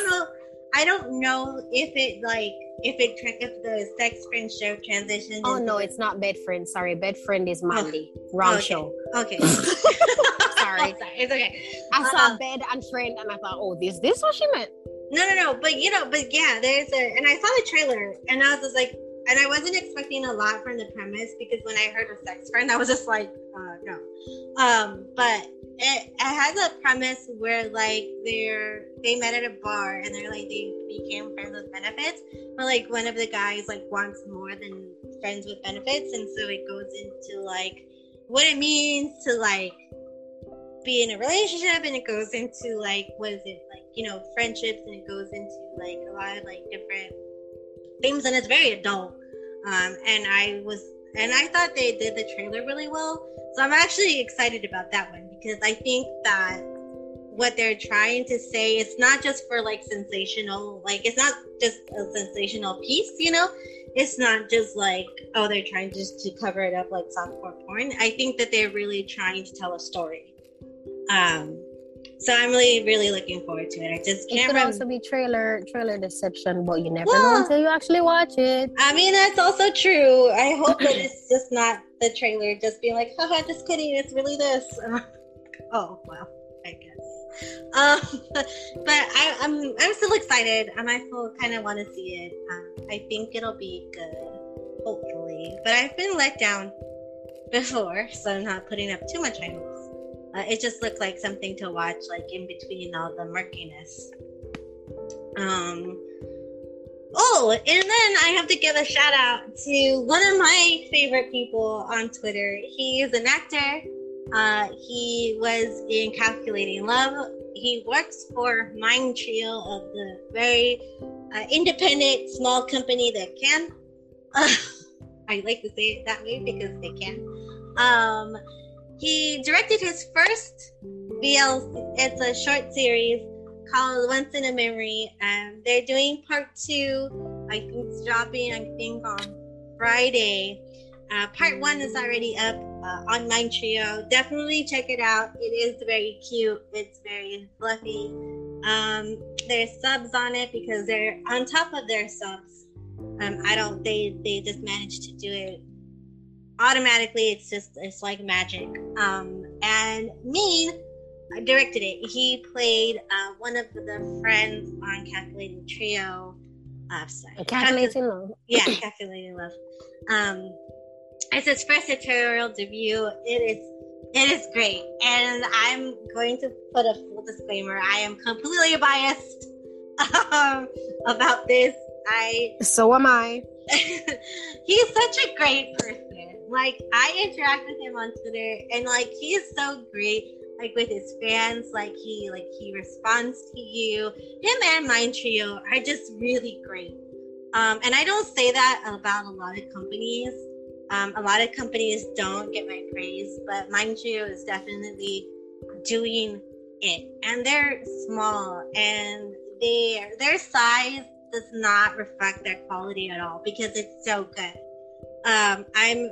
I don't know if the Sex Friend show transitions. Oh no, it's not Bedfriend. Sorry, Bedfriend is Monday. Wrong show. Okay. Sorry, it's okay. I saw Bed and Friend, and I thought, oh, is this what she meant? No, but yeah, and I saw the trailer, and I was just like, and I wasn't expecting a lot from the premise, because when I heard of Sex Friend, I was just like, no. But it has a premise where, like, they met at a bar, and they're like, they became friends with benefits, but, like, one of the guys, like, wants more than friends with benefits, and so it goes into, like, what it means to, like, be in a relationship, and it goes into, like, what is it, like, you know, friendships, and it goes into, like, a lot of, like, different themes, and it's very adult, and I thought they did the trailer really well, so I'm actually excited about that one, because I think that what they're trying to say, it's not just for, like, sensational, like, it's not just a sensational piece, you know, it's not just like, oh, they're trying just to cover it up like softcore porn. I think that they're really trying to tell a story. So I'm really, really looking forward to it. It could also be trailer deception, but you never know until you actually watch it. I mean, that's also true. I hope that it's just not the trailer just being like, haha, just kidding, it's really this. Oh, well, I guess. But I'm still excited. I still kind of want to see it. I think it'll be good, hopefully. But I've been let down before, so I'm not putting up too much high hopes. It just looked like something to watch, like, in between all the murkiness. And then I have to give a shout out to one of my favorite people on Twitter. He is an actor. He was in Calculating Love. He works for Mind Trio, of the very independent small company that can. I like to say it that way because they can. He directed his first VLC. It's a short series called Once in a Memory. They're doing part 2. I think it's dropping, on Friday. Part 1 is already up on Mind Trio. Definitely check it out. It is very cute. It's very fluffy. There's subs on it because they're on top of their subs. They just managed to do it automatically. It's like magic. And Mean directed it. He played one of the friends on Calculating Trio. Calculating Love. Yeah, Calculating Love. It's his first editorial debut. It is great. And I'm going to put a full disclaimer. I am completely biased about this. So am I. He's such a great person. Like, I interact with him on Twitter, and like, he is so great. Like, with his fans, he responds to you. Him and Mind Trio are just really great. And I don't say that about a lot of companies. A lot of companies don't get my praise, but Mind Trio is definitely doing it. And they're small, and their size does not reflect their quality at all because it's so good. I'm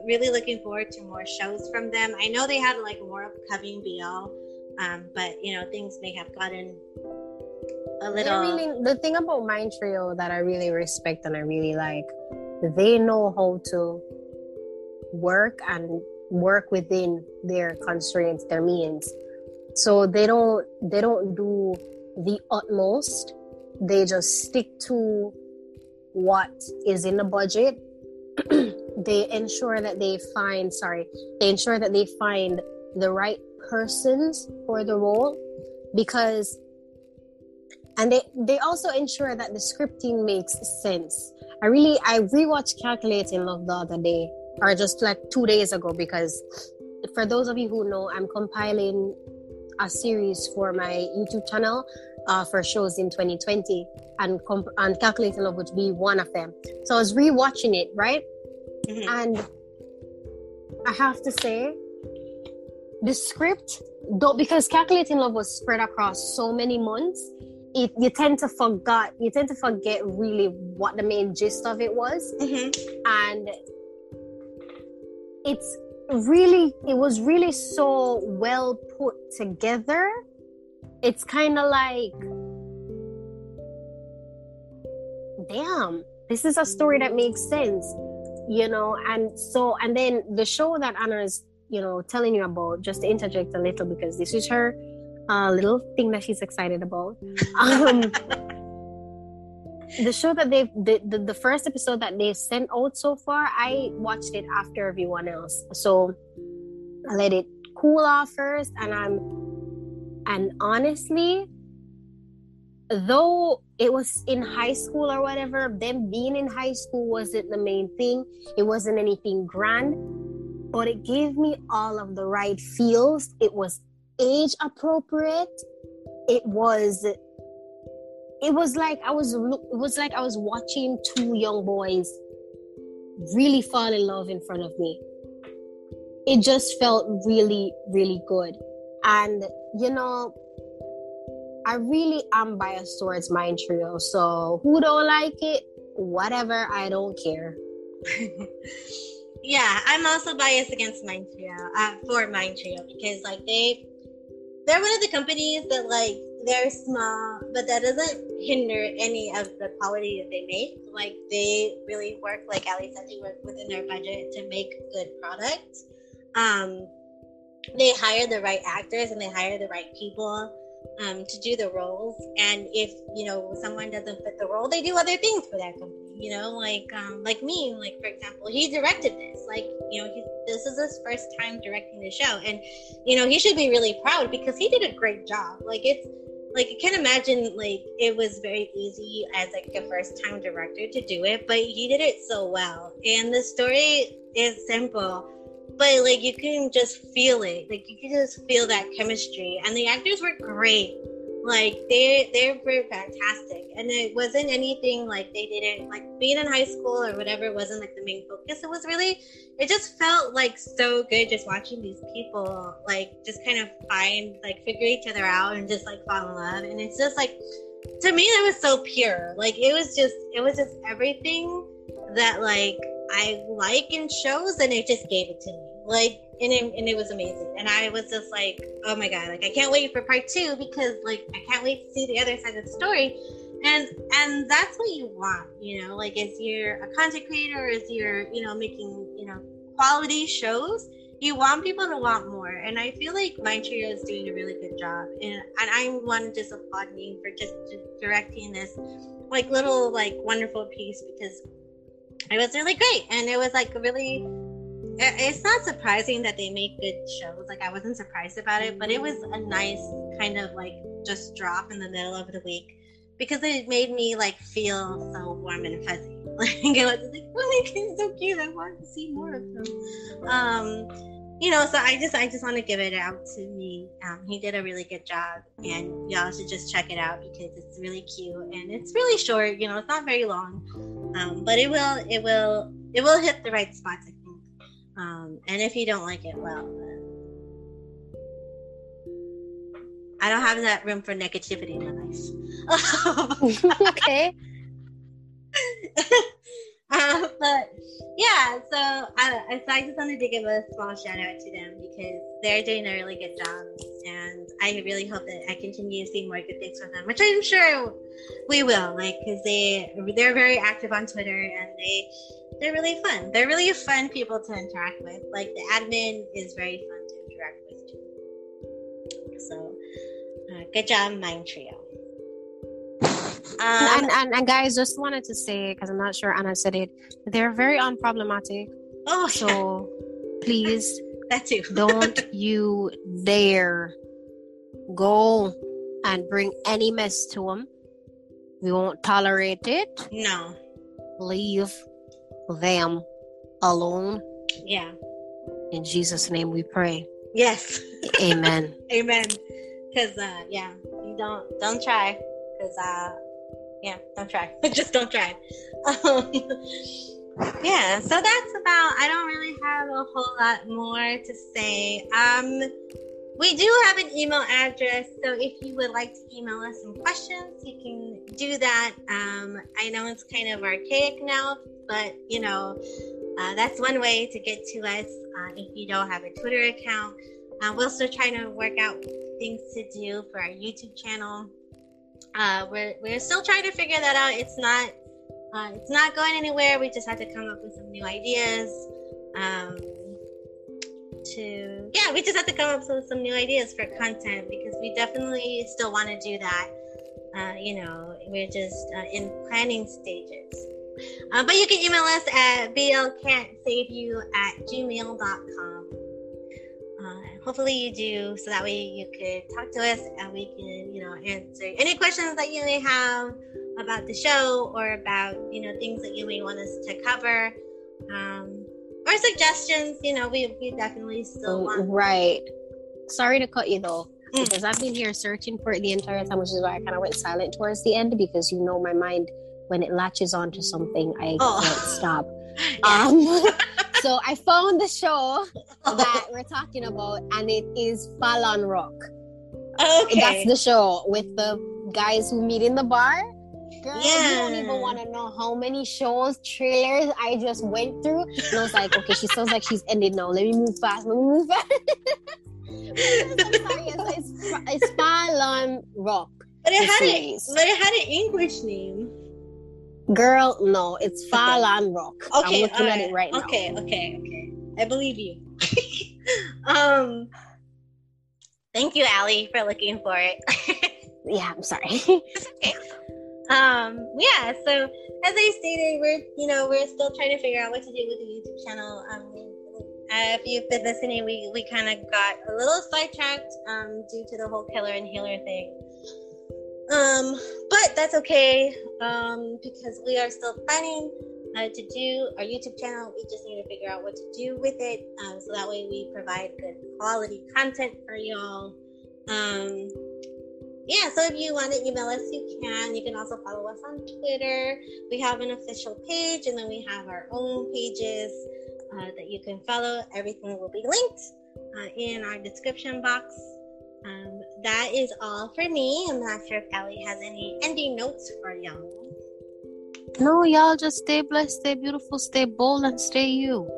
really looking forward to more shows from them. I know they had more upcoming BL, but things may have gotten a little. The thing about Mind Trio that I really respect and I really like, they know how to work within their constraints, their means. So they don't do the utmost. They just stick to what is in the budget. They ensure that they find the right persons for the role, and they also ensure that the scripting makes sense. I rewatched Calculating Love the other day, or just 2 days ago, because for those of you who know, I'm compiling a series for my YouTube channel for shows in 2020, and Calculating Love would be one of them. So I was rewatching it, right? Mm-hmm. And I have to say, the script, though, because Calculating Love was spread across so many months, you tend to forget really what the main gist of it was. Mm-hmm. And it was really so well put together. It's kind of like, damn, this is a story that makes sense, and then the show that Anna's, telling you about, just to interject a little, because this is her little thing that she's excited about. The show that the first episode that they sent out so far, I watched it after everyone else. So I let it cool off first, and honestly, though it was in high school or whatever, them being in high school wasn't the main thing. It wasn't anything grand, but it gave me all of the right feels. It was age appropriate. It was like I was watching two young boys really fall in love in front of me. It just felt really, really good. And, I really am biased towards Mind Trio. So who don't like it, whatever, I don't care. Yeah, I'm also biased against Mind Trio, for Mind Trio, because, they're one of the companies that, they're small, but that doesn't hinder any of the quality that they make. They really work, Ali said, they work within their budget to make good products. They hire the right actors and they hire the right people to do the roles. And if, someone doesn't fit the role, they do other things for that company. you know, like me, like, for example, he directed this, like, you know, this is his first time directing the show, and, you know, he should be really proud because he did a great job. Like, it's like, you can imagine, like, it was very easy as, like, a first-time director to do it, but he did it so well. And the story is simple, but, like, you can just feel it. Like, you can just feel that chemistry. And the actors were great. Like, they were fantastic. And it wasn't anything, like, they didn't, like, being in high school or whatever wasn't, like, the main focus. It was really, it just felt, like, so good just watching these people, like, just kind of find, like, figure each other out and just, like, fall in love. And it's just, like, to me, that was so pure. Like, it was just everything that, like, I like in shows, and it just gave it to me. Like, and it was amazing. And I was just like, oh my God, like, I can't wait for part two, because, like, I can't wait to see the other side of the story. And that's what you want, you know, like, as you're a content creator, or as you're, you know, making, you know, quality shows, you want people to want more. And I feel like Montreal is doing a really good job. And I want to just applaud me for just directing this, like, little, like, wonderful piece, because it was really great. And it was, like, really, it's not surprising that they make good shows. Like, I wasn't surprised about it, but it was a nice kind of, like, just drop in the middle of the week, because it made me, like, feel so warm and fuzzy. Like, I was just like, oh my God, it's so cute. I want to see more of them. You know, so I just want to give it out to me. He did a really good job, and y'all should just check it out, because it's really cute, and it's really short. You know, it's not very long, but it will hit the right spots, I think. And if you don't like it, well, I don't have that room for negativity in my life. Okay. But yeah, so I just wanted to give a small shout out to them, because they're doing a really good job, and I really hope that I continue seeing more good things from them, which I'm sure we will, like, because they're very active on Twitter, and they're really fun. They're really fun people to interact with. Like, the admin is very fun to interact with too. So good job, Mind Trio. And guys, just wanted to say, because I'm not sure Anna said it, they're very unproblematic. Oh, so yeah. Please, that too. Don't you dare go and bring any mess to them. We won't tolerate it. No, leave them alone. Yeah. In Jesus' name, we pray. Yes. Amen. Amen. Because yeah, you don't try. Because yeah, don't try. Just don't try. Yeah, so that's about, I don't really have a whole lot more to say. We do have an email address, so if you would like to email us some questions, you can do that. I know it's kind of archaic now, but, you know, that's one way to get to us if you don't have a Twitter account. We're still trying to work out things to do for our YouTube channel. We're still trying to figure that out. It's not going anywhere. We just have to come up with some new ideas. We just have to come up with some new ideas for content, because we definitely still want to do that. You know, we're just in planning stages. But you can email us at blcantsaveyou@gmail.com. Hopefully you do, so that way you could talk to us, and we can, you know, answer any questions that you may have about the show, or about, you know, things that you may want us to cover, or suggestions. You know, we definitely still want. Right. Sorry to cut you though, because I've been here searching for it the entire time, which is why I kind of went silent towards the end, because, you know, my mind, when it latches onto something, I can't stop. Yeah. So I found the show that we're talking about, and it is Fallon Rock. Okay. That's the show with the guys who meet in the bar. Girl, yeah. You don't even want to know how many shows, trailers I just went through. And I was like, okay, she sounds like she's ended now. Let me move fast. It's Fallon Rock. But it had an English name. Girl, no, it's Fallon Rock. Okay, I'm looking at it right now. Okay. I believe you. Thank you, Allie, for looking for it. Yeah, I'm sorry. It's okay. Yeah, so as I stated, we're still trying to figure out what to do with the YouTube channel. If you've been listening, we kind of got a little sidetracked due to the whole killer and healer thing. But that's okay, because we are still planning to do our YouTube channel. We just need to figure out what to do with it, so that way we provide good quality content for y'all. Yeah, so if you want to email us, you can. You can also follow us on Twitter. We have an official page, and then we have our own pages that you can follow. Everything will be linked in our description box. That is all for me. I'm not sure if Ellie has any ending notes for y'all. No, y'all just stay blessed, stay beautiful, stay bold, and stay you.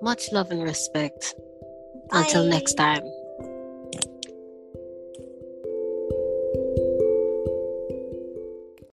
Much love and respect. Bye. Until next time.